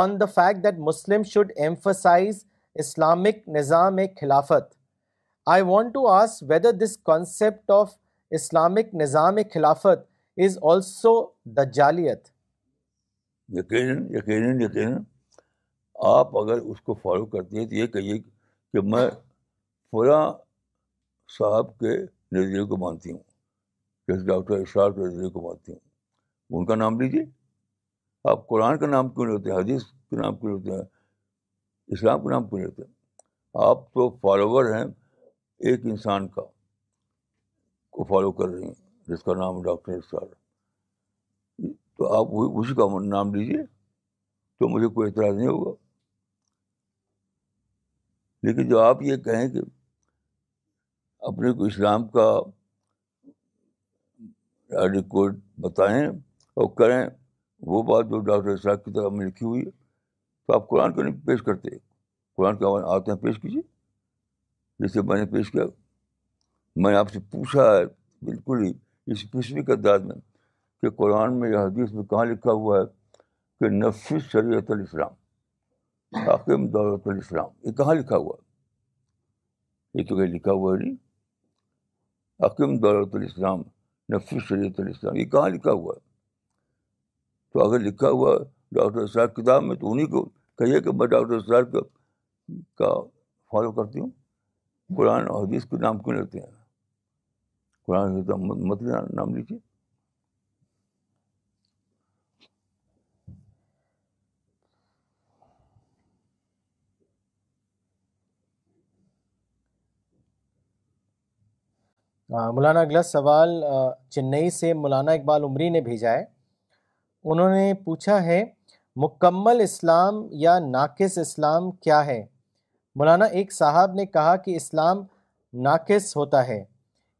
on the fact that Muslims should emphasize Islamic Nizam-e-Khilafat. I want to ask whether this concept of Islamic Nizam-e-Khilafat is also Dajjaliyat. یقیناً یقیناً یقیناً آپ اگر اس کو فالو کرتے ہیں تو یہ کہیے کہ میں فلاں صاحب کے نظریے کو مانتی ہوں، جیسے ڈاکٹر اشراف کے نظریے کو مانتی ہوں، ان کا نام لیجیے. آپ قرآن کا نام کیوں لیتے ہیں؟ حدیث کا نام کیوں لیتے ہیں؟ اسلام کا نام کیوں لیتے ہیں؟ آپ تو فالوور ہیں ایک انسان کا، کو فالو کر رہی ہیں جس کا نام ہے ڈاکٹر اشراف، تو آپ اسی کا نام لیجیے تو مجھے کوئی اعتراض نہیں ہوگا. لیکن جو آپ یہ کہیں کہ اپنے کو اسلام کا کوڈ بتائیں اور کریں، وہ بات جو ڈاکٹر صاحب کی طرف میں لکھی ہوئی ہے، تو آپ قرآن کو نہیں پیش کرتے. قرآن کے آتے ہیں پیش کیجیے، جیسے میں نے پیش کیا. میں نے آپ سے پوچھا ہے بالکل ہی اسپیسیفک انداز میں کہ قرآن میں یا حدیث میں کہاں لکھا ہوا ہے کہ نفی شریعت الاسلام حاکم دولت الاسلام، یہ کہاں لکھا ہوا ہے؟ یہ تو کہیں لکھا ہوا نہیں. حاکم دولت الاسلام، نفی شریعت الاسلام، یہ کہاں لکھا ہوا ہے؟ تو اگر لکھا ہوا ڈاکٹر اسرار کتاب میں تو انہیں کو کہیے کہ میں ڈاکٹر اسرار کا فالو کرتی ہوں. قرآن اور حدیث کے نام کیوں لیتے ہیں؟ قرآن کا مت نام لیجیے. مولانا اگلا سوال چنئی سے مولانا اقبال عمری نے بھیجا ہے. انہوں نے پوچھا ہے مکمل اسلام یا ناقص اسلام کیا ہے؟ مولانا ایک صاحب نے کہا کہ اسلام ناقص ہوتا ہے،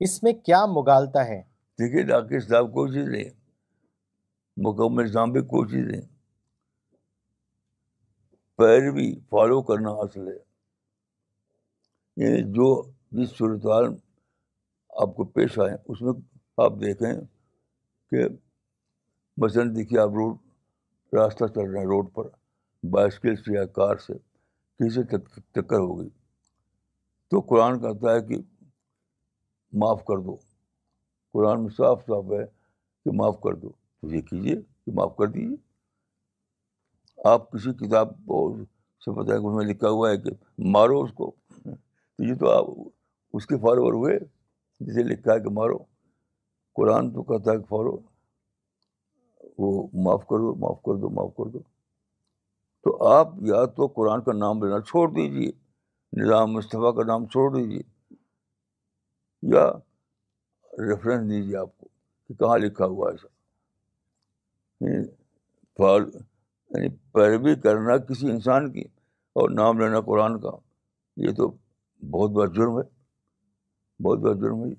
اس میں کیا مغالطہ ہے؟ دیکھیے ناقص اسلام کوئی چیز نہیں، مکمل اسلام بھی کوئی چیز نہیں. پیروی فالو کرنا اصل ہے، یعنی جو جس صورتحال آپ کو پیش آئے اس میں آپ دیکھیں کہ مثلاً دیکھیے آپ روڈ راستہ چل رہے ہیں، روڈ پر بائسکل سے یا کار سے کسی سے ٹکر ہو گئی تو قرآن کہتا ہے کہ معاف کر دو. قرآن میں صاف صاف ہے کہ معاف کر دو، تو یہ کیجیے کہ معاف کر دیجیے. آپ کسی کتاب سے پتہ ہے کہ اس میں لکھا ہوا ہے کہ مارو اس کو، تو یہ تو آپ اس کے فالوور ہوئے جسے لکھا ہے کہ مارو. قرآن تو کہتا ہے کہ فالو وہ معاف کرو، معاف کر دو، معاف کر دو. تو آپ یا تو قرآن کا نام لینا چھوڑ دیجیے، نظام مصطفیٰ کا نام چھوڑ دیجیے، یا ریفرنس دیجیے آپ کو کہ کہاں لکھا ہوا ہے ایسا. یعنی پیروی کرنا کسی انسان کی اور نام لینا قرآن کا، یہ تو بہت بڑا جرم ہے، بہت بہت ضرور ہوئی.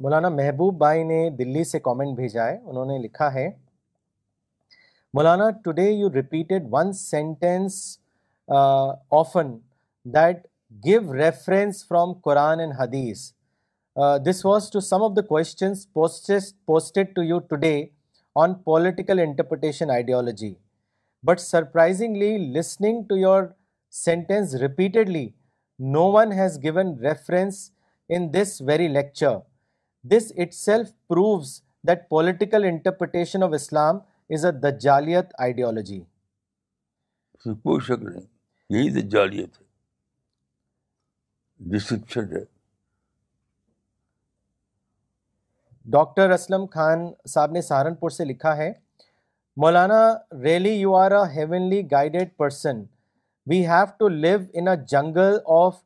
مولانا محبوب بھائی نے دلی سے کامنٹ بھیجا ہے. انہوں نے لکھا ہے مولانا today you repeated one sentence often that give reference from Quran and حدیث. This was to some of the questions posted to you today on political interpretation ideology. But surprisingly, listening to your sentence repeatedly, no one has given reference in this very lecture. This itself proves that political interpretation of Islam is a Dajjaliyat ideology. So, کوئی شک نہیں، یہی دجالیت ہے، ڈسپشن ہے. ڈاکٹر اسلم خان صاحب نے سہارنپور سے لکھا ہے Maulana, really you are a heavenly guided person. We have to live in a jungle of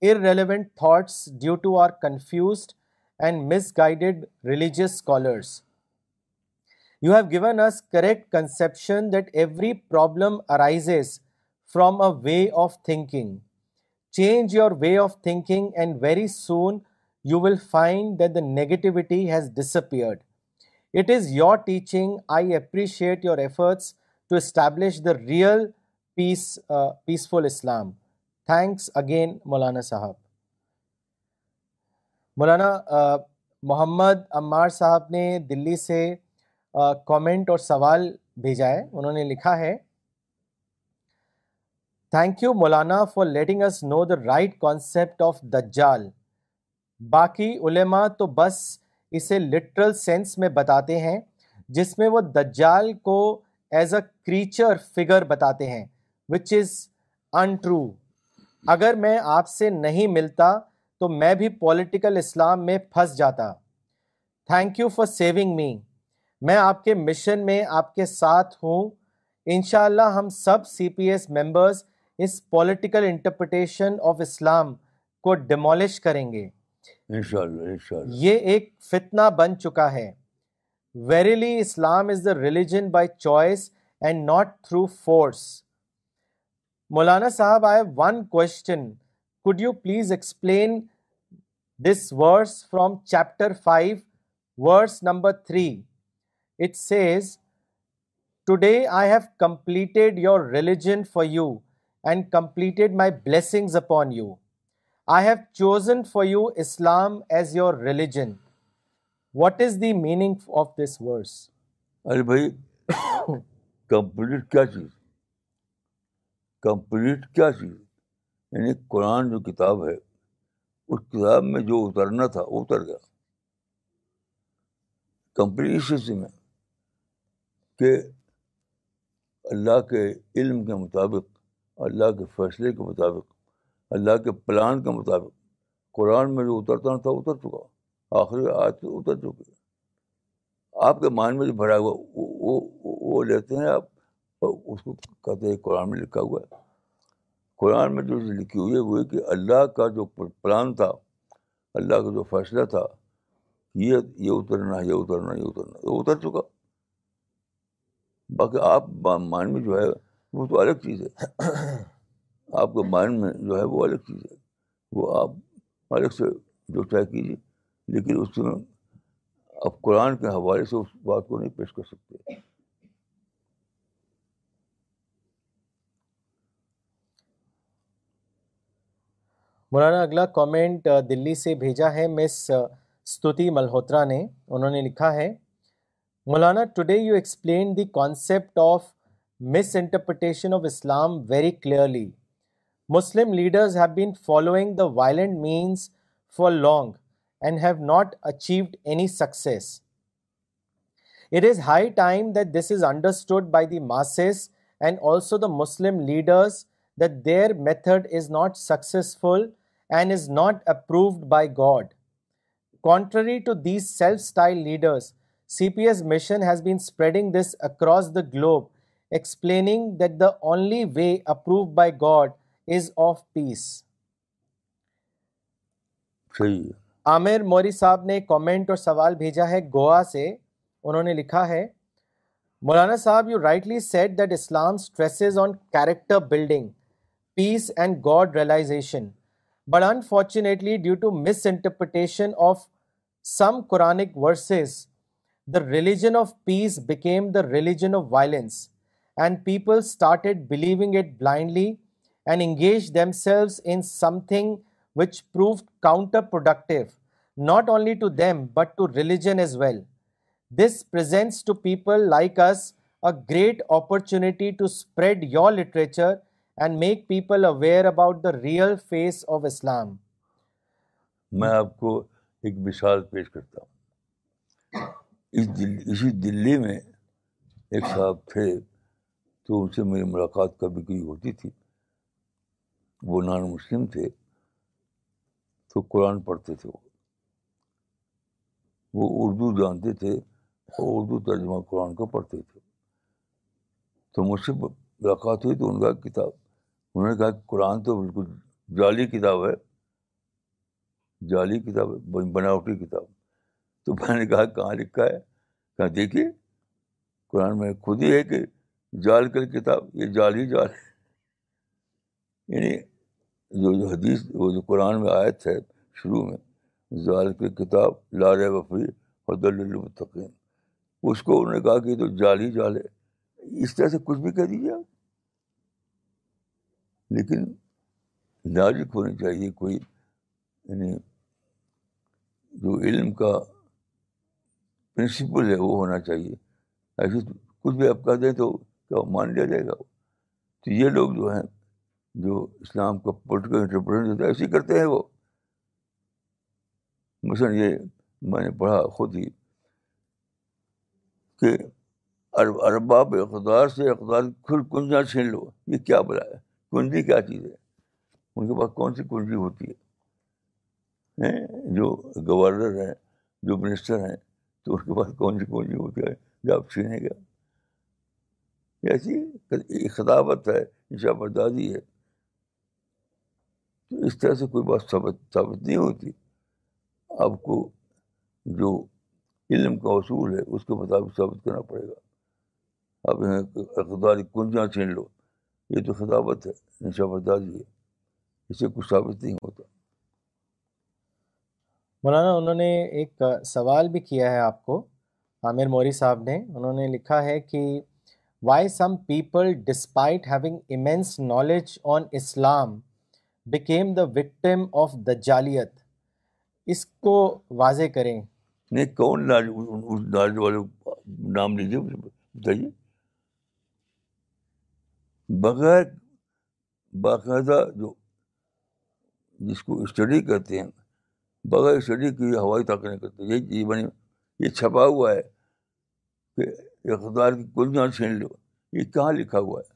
irrelevant thoughts due to our confused and misguided religious scholars. You have given us correct conception that every problem arises from a way of thinking. Change your way of thinking and very soon you will find that the negativity has disappeared. It is your teaching. I appreciate your efforts to establish the real peace, uh, peaceful Islam. Thanks again, Maulana Sahab. Maulana, uh, محمد عمار صاحب نے دلی سے کامنٹ uh, اور سوال بھیجا ہے. انہوں نے لکھا ہے: thank you Maulana for letting us know the right concept of دجال. باقی علماء تو بس اسے لٹرل سینس میں بتاتے ہیں جس میں وہ دجال کو ایز اے کریچر فگر بتاتے ہیں وچ از ان ٹرو. اگر میں آپ سے نہیں ملتا تو میں بھی پولیٹیکل اسلام میں پھنس جاتا. Thank you for saving me. میں آپ کے مشن میں آپ کے ساتھ ہوں. انشاءاللہ ہم سب سی پی ایس ممبرز اس پولیٹیکل انٹرپریٹیشن آف اسلام کو ڈیمولش کریں گے. انشاءاللہ انشاءاللہ یہ ایک فتنہ بن چکا ہے. Verily Islam is the religion by choice and not through force. Maulana صاحب, I have one question. could you please explain this verse from chapter five, verse number three? It says, today I have completed your religion for you and completed my blessings upon you. I have chosen for you Islam as your religion. What is the meaning of this verse? Arey bhai, complete kya cheez? Complete kya cheez? یعنی قرآن جو کتاب ہے اس کتاب میں جو اترنا تھا وہ اتر گیا. کمپلیٹ اس میں کہ اللہ کے علم کے مطابق, اللہ کے فیصلے کے مطابق, اللہ کے پلان کے مطابق قرآن میں جو اترتا تھا اتر چکا. آخری آیت اتر چکی. آپ کے مان میں جو بھرا ہوا وہ وہ لیتے ہیں آپ, اس کو کہتے ہیں قرآن میں لکھا ہوا ہے. قرآن میں جو لکھی ہوئی ہے وہ ہے کہ اللہ کا جو پلان تھا, اللہ کا جو فیصلہ تھا, یہ یہ اترنا یہ اترنا یہ اترنا وہ اتر چکا. باقی آپ مان میں جو ہے وہ تو الگ چیز ہے. آپ کے مان میں جو ہے وہ الگ چیز ہے. وہ آپ الگ سے جو طے کیجیے, لیکن اس میں آپ قرآن کے حوالے سے اس بات کو نہیں پیش کر سکتے. مولانا, اگلا کامنٹ دلی سے بھیجا ہے مس ستوتی ملہوترا نے. انہوں نے لکھا ہے: مولانا, today you explain the concept of misinterpretation of Islam very clearly. Muslim leaders have been following the violent means for long and have not achieved any success. It is high time that this is understood by the masses and also the Muslim leaders that their method is not successful and is not approved by God. Contrary to these self-styled leaders, C P S mission has been spreading this across the globe, explaining that the only way approved by God is of peace. Ameer Mori sahab ne comment aur sawal bheja hai Goa se. Unhone likha hai: Maulana sahab, you rightly said that Islam stresses on character building, peace and God realization. But unfortunately, due to misinterpretation of some Quranic verses, the religion of peace became the religion of violence, and people started believing it blindly and engaged themselves in something which proved counterproductive, not only to them but to religion as well. This presents to people like us a great opportunity to spread your literature and make people aware about the real face of Islam. میں آپ کو ایک مثال پیش کرتا ہوں. اسی دلی میں ایک صاحب تھے, تو ان سے میری ملاقات کبھی کبھی ہوتی تھی. وہ نان مسلم تھے, تو قرآن پڑھتے تھے. وہ اردو جانتے تھے اور اردو ترجمہ قرآن کا پڑھتے تھے. تو مجھ سے ملاقات ہوئی تو ان کا کتاب انہوں نے کہا کہ قرآن تو بالکل جعلی کتاب ہے, جعلی کتاب ہے, بناوٹی کتاب. تو میں نے کہا کہاں لکھا ہے؟ کہا دیکھیے قرآن میں خود ہی ہے کہ جال کر کتاب, یہ جال ہی جال ہے. یعنی جو جو حدیث وہ جو قرآن میں آیت ہے شروع میں, جال کی کتاب لا ریب فیہ ھدی للمتقین, اس کو انہوں نے کہا کہ یہ تو جال ہی جال ہے. اس طرح سے کچھ بھی کہہ دیجیے آپ, لیکن لاجک ہونی چاہیے کوئی, یعنی جو علم کا پرنسپل ہے وہ ہونا چاہیے. ایسے کچھ بھی آپ کہہ دیں تو کیا مان لیا جائے گا؟ تو یہ لوگ جو ہیں جو اسلام کا پولیٹیکل انٹرپریٹیشن ہوتا ہے ایسے کرتے ہیں وہ. مثلاً یہ میں نے پڑھا خود ہی کہ ارباب اقدار سے اقدار کھل کنجیاں چھین لو. یہ کیا بلا ہے؟ کنجی کیا چیز ہے؟ ان کے پاس کون سی کنجی ہوتی ہے؟ جو گورنر ہیں, جو منسٹر ہیں, تو ان کے پاس کون سی کنجی ہوتی ہے جب آپ چھینیں گے؟ ایسی خطابت ہے, انشا بردازی ہے. تو اس طرح سے کوئی بات ثابت ثابت نہیں ہوتی. آپ کو جو علم کا اصول ہے اس کے مطابق ثابت کرنا پڑے گا. آپ یہاں اقدار کنجیاں چھین لو, یہ تو خطابت ہے, انشا بردازی ہے, اس سے کچھ ثابت نہیں ہوتا. مولانا انہوں نے ایک سوال بھی کیا ہے آپ کو, عامر موری صاحب نے. انہوں نے لکھا ہے کہ why some people despite having immense knowledge on Islam became the victim of دجالیت. اس کو واضح کریں. نہیں, کون نالج والے نام لیجیے, بتائیے. بغیر باقاعدہ جو جس کو اسٹڈی کرتے ہیں, بغیر اسٹڈی کی ہوائی تاکہ کرتے. یہ بنی یہ چھپا ہوا ہے کہ اقدار کی کنجیاں چھین لو, یہ کہاں لکھا ہوا ہے؟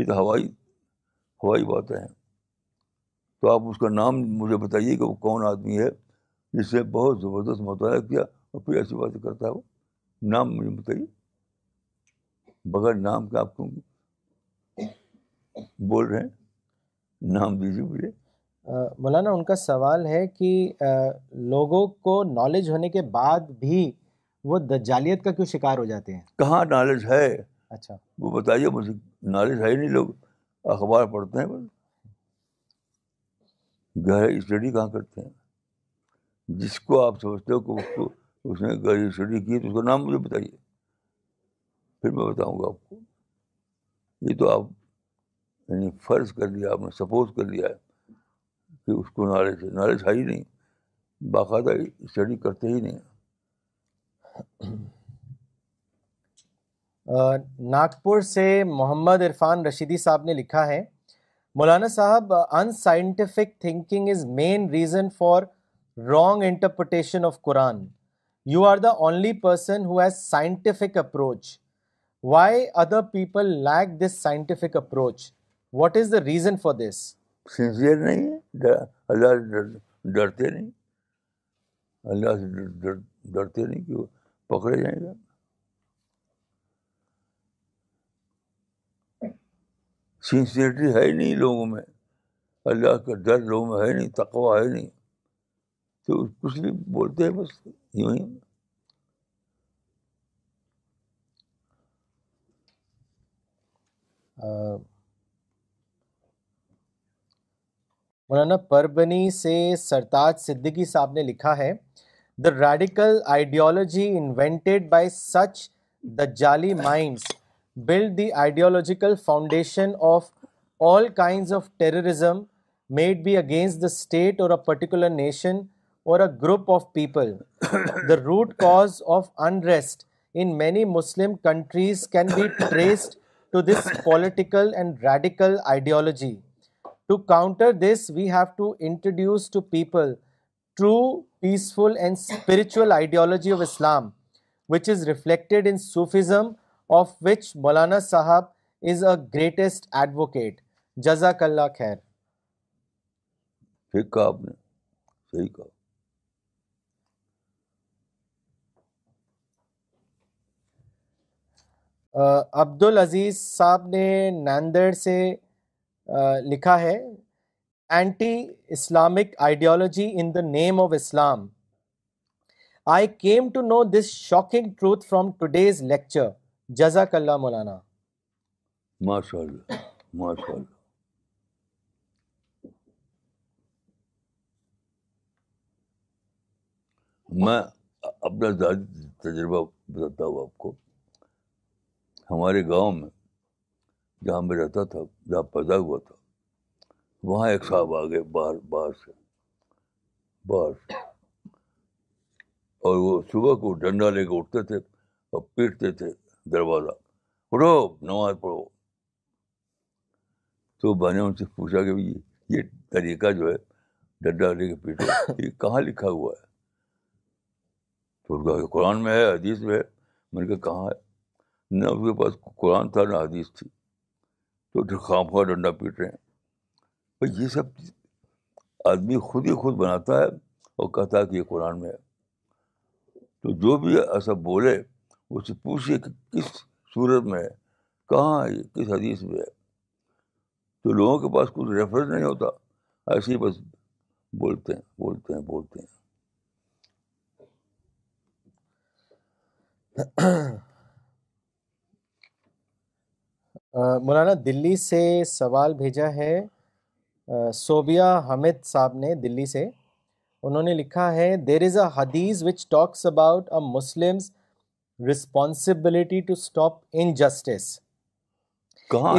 یہ تو ہوائی ہوائی باتیں ہیں. تو آپ اس کا نام مجھے بتائیے کہ وہ کون آدمی ہے جس سے بہت زبردست مطالعہ کیا اور پھر ایسی باتیں کرتا ہے؟ وہ نام مجھے بتائیے. بغیر نام کے آپ کو بول رہے ہیں, نام دیجیے مجھے. مولانا ان کا سوال ہے کہ لوگوں کو نالج ہونے کے بعد بھی وہ دجالیت کا کیوں شکار ہو جاتے ہیں؟ کہاں نالج ہے؟ اچھا وہ بتائیے مجھے. نالج ہے نہیں, لوگ اخبار پڑھتے ہیں بس, گہری اسٹڈی کہاں کرتے ہیں. جس کو آپ سمجھتے ہو کہ اس کو اس نے گہری اسٹڈی کی, تو اس کا نام مجھے بتائیے, پھر میں بتاؤں گا آپ کو. یہ تو آپ یعنی فرض کر لیا, آپ نے سپوز کر لیا ہے کہ اس کو نالج ہے. نالج ہے ہی نہیں, باقاعدہ اسٹڈی کرتے ہی نہیں. ناگپور سے محمد عرفان رشیدی صاحب نے لکھا ہے, مولانا صاحب ان scientific thinking is main reason for wrong interpretation of Quran. You are the only person who has scientific approach. Why other people lack this scientific approach? What is the reason for this? Sincere نہیں ہے, اللہ سے ڈرتے نہیں, اللہ سے ڈرتے نہیں کہ وہ پکڑے جائیں گے. سنسیئرٹی ہے ہی نہیں لوگوں میں, اللہ کا ڈر لوگوں میں ہے نہیں, تقویٰ ہے نہیں, تو کچھ بھی بولتے ہیں بس یوں ہی. مولانا پربنی سے سرتاج صدیقی صاحب نے لکھا ہے, The radical ideology invented by such Dajjali minds built the ideological foundation of all kinds of terrorism, may it be against the state or a particular nation or a group of people. The root cause of unrest in many Muslim countries can be traced to this political and radical ideology. To counter this, we have to introduce to people true peaceful and spiritual ideology of Islam, which is reflected in Sufism, of which Maulana Sahab is a greatest advocate. Jazakallah khair. Theek kaha aapne, sahi kaha. Abdul Aziz صاحب نے ناندیڑ سے لکھا ہے anti Islamic ideology in the name of Islam. I came to know this shocking truth from today's lecture. جزاک اللہ مولانا. ماشاء اللہ ماشاء اللہ. میں اپنا ذاتی تجربہ بتاتا ہوں آپ کو. ہمارے گاؤں میں جہاں میں رہتا تھا, جہاں پیدا ہوا تھا, وہاں ایک صاحب آ گئے باہر باہر سے باہر سے اور وہ صبح کو ڈنڈا لے کے اٹھتے تھے اور پیٹتے تھے دروازہ, اٹھو نماز پڑھو. تو میں نے ان سے پوچھا کہ یہ طریقہ جو ہے ڈنڈا لے کے پیٹنا, یہ کہاں لکھا ہوا ہے؟ تو کہا قرآن میں ہے, حدیث میں ہے. میں نے کہا کہاں ہے؟ نہ اس کے پاس قرآن تھا نہ حدیث تھی, تو خام خواہ ڈنڈا پیٹ رہے ہیں. اور یہ سب آدمی خود ہی خود بناتا ہے اور کہتا ہے کہ یہ قرآن میں ہے. تو جو بھی ایسا بولے اس سے پوچھیے کہ کس صورت میں ہے, کہاں ہے, کس حدیث میں ہے. تو لوگوں کے پاس کچھ ریفرنس نہیں ہوتا, ایسے ہی بس بولتے ہیں بولتے ہیں بولتے ہیں. مولانا دلی سے سوال بھیجا ہے صوبیہ حمید صاحب نے دلی سے. انہوں نے لکھا ہے دیر از اے حدیث which talks about a Muslim's responsibility to stop injustice. کہاں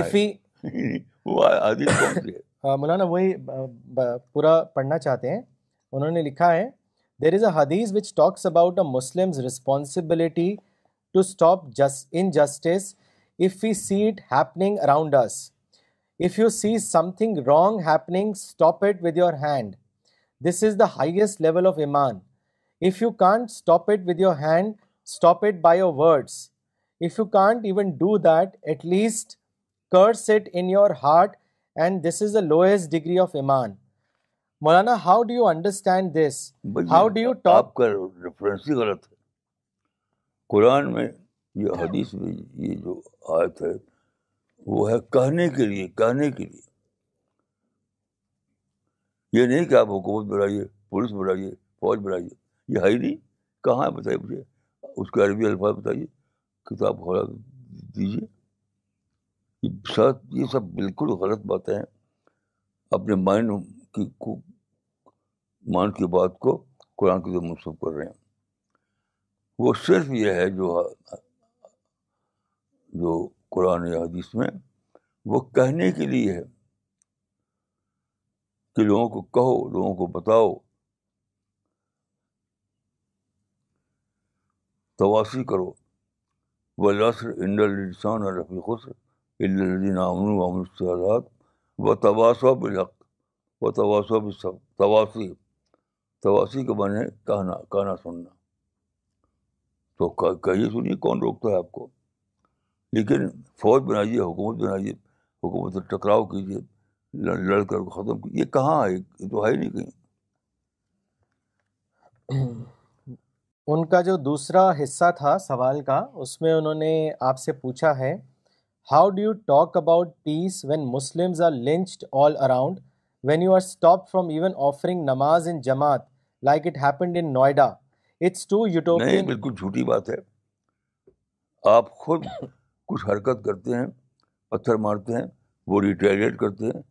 مولانا وہی پورا پڑھنا چاہتے ہیں. انہوں نے لکھا ہے There is a hadith which talks about a Muslim's responsibility to stop just injustice if we see it happening around us. If you see something wrong happening, stop it with your hand. This is the highest level of Iman. If you can't stop it with your hand, stop it by your words. If you can't even do that, at least curse it in your heart, and this is the lowest degree of Iman. Maulana how do you understand this, how do you talk? آپ کا ریفرنس ہی غلط ہے. قرآن میں یہ حدیث میں یہ جو آیت ہے وہ ہے کہنے کے لیے, کہنے کے لیے. یہ نہیں کہ آپ حکومت بنائیے, پولیس بنائیے, فوج بنائیے, یہ ہے ہی نہیں. کہاں ہے بتائیے مجھے, اس کے عربی الفاظ بتائیے, کتاب کھولا دیجیے. یہ سب بالکل غلط باتیں ہیں. اپنے مائنڈ کی مان کی بات کو قرآن کی طرف منسوب کر رہے ہیں. وہ صرف یہ ہے جو جو قرآن یا حدیث میں وہ کہنے کے لیے ہے کہ لوگوں کو کہو, لوگوں کو بتاؤ, تواصی کرو. والعصر ان الانسان لفی خسر الا الذین آمنوا وعملوا الصالحات وتواصوا بالحق وہ تواصع بھی سب تواسی تواسی کے معنی کہنا, کہنا سننا. تو کہیے سنیے, کون روکتا ہے آپ کو؟ لیکن فوج بنائیے, حکومت بنائیے, حکومت سے ٹکراؤ کیجیے, لڑ کر ختم کیجیے, یہ کہاں ہے؟ یہ تو ہے ہی نہیں کہیں. ان کا جو دوسرا حصہ تھا سوال کا, اس میں انہوں نے آپ سے پوچھا ہے how do you talk about peace when Muslims are lynched all around when you are stopped from even offering namaz in jamaat like it happened in Noida, it's too utopian. نہیں, بالکل جھوٹی بات ہے. آپ خود کچھ حرکت کرتے ہیں, پتھر مارتے ہیں, وہ ریٹیلیٹ کرتے ہیں,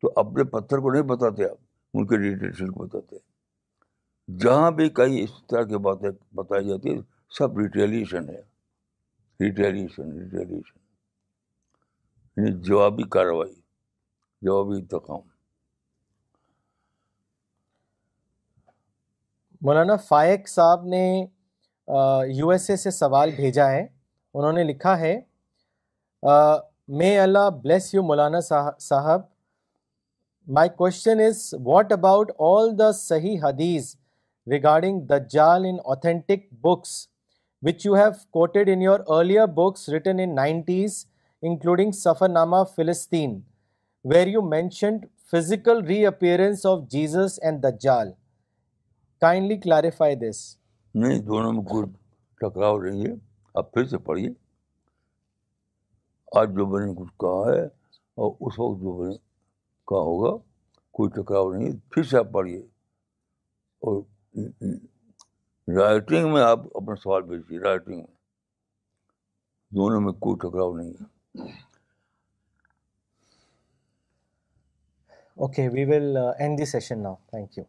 تو اپنے پتھر کو نہیں بتاتے, آپ ان کے ریٹیلیشن کو بتاتے ہیں. جہاں بھی کئی اس طرح کی باتیں بتائی جاتی ہیں سب ریٹیلیشن ہے, ریٹیلیشن ریٹیلیشن یعنی جوابی کارروائی, جوابی انتقام. مولانا فائق صاحب نے یو ایس اے سے سوال بھیجا ہے. انہوں نے لکھا ہے مے اللہ بلیس یو مولانا صاحب, my question is what about all the صحیح حدیث ریگارڈنگ دجال in authentic books which you have quoted in your earlier books written in nineties including Safarnama Filistin where you mentioned physical reappearance of Jesus and دجال. Kindly clarify this. نہیں, دونوں میں کوئی ٹکراؤ نہیں ہے. آپ پھر سے پڑھیے, آج جو میں نے کچھ کہا ہے اور اس وقت جو میں نے کہا ہوگا کوئی ٹکراؤ نہیں. پھر سے آپ پڑھیے اور رائٹنگ میں آپ اپنا سوال بھیجیے, رائٹنگ میں دونوں میں کوئی ٹکراؤ نہیں ہے. Okay, we will end the session now. Thank you.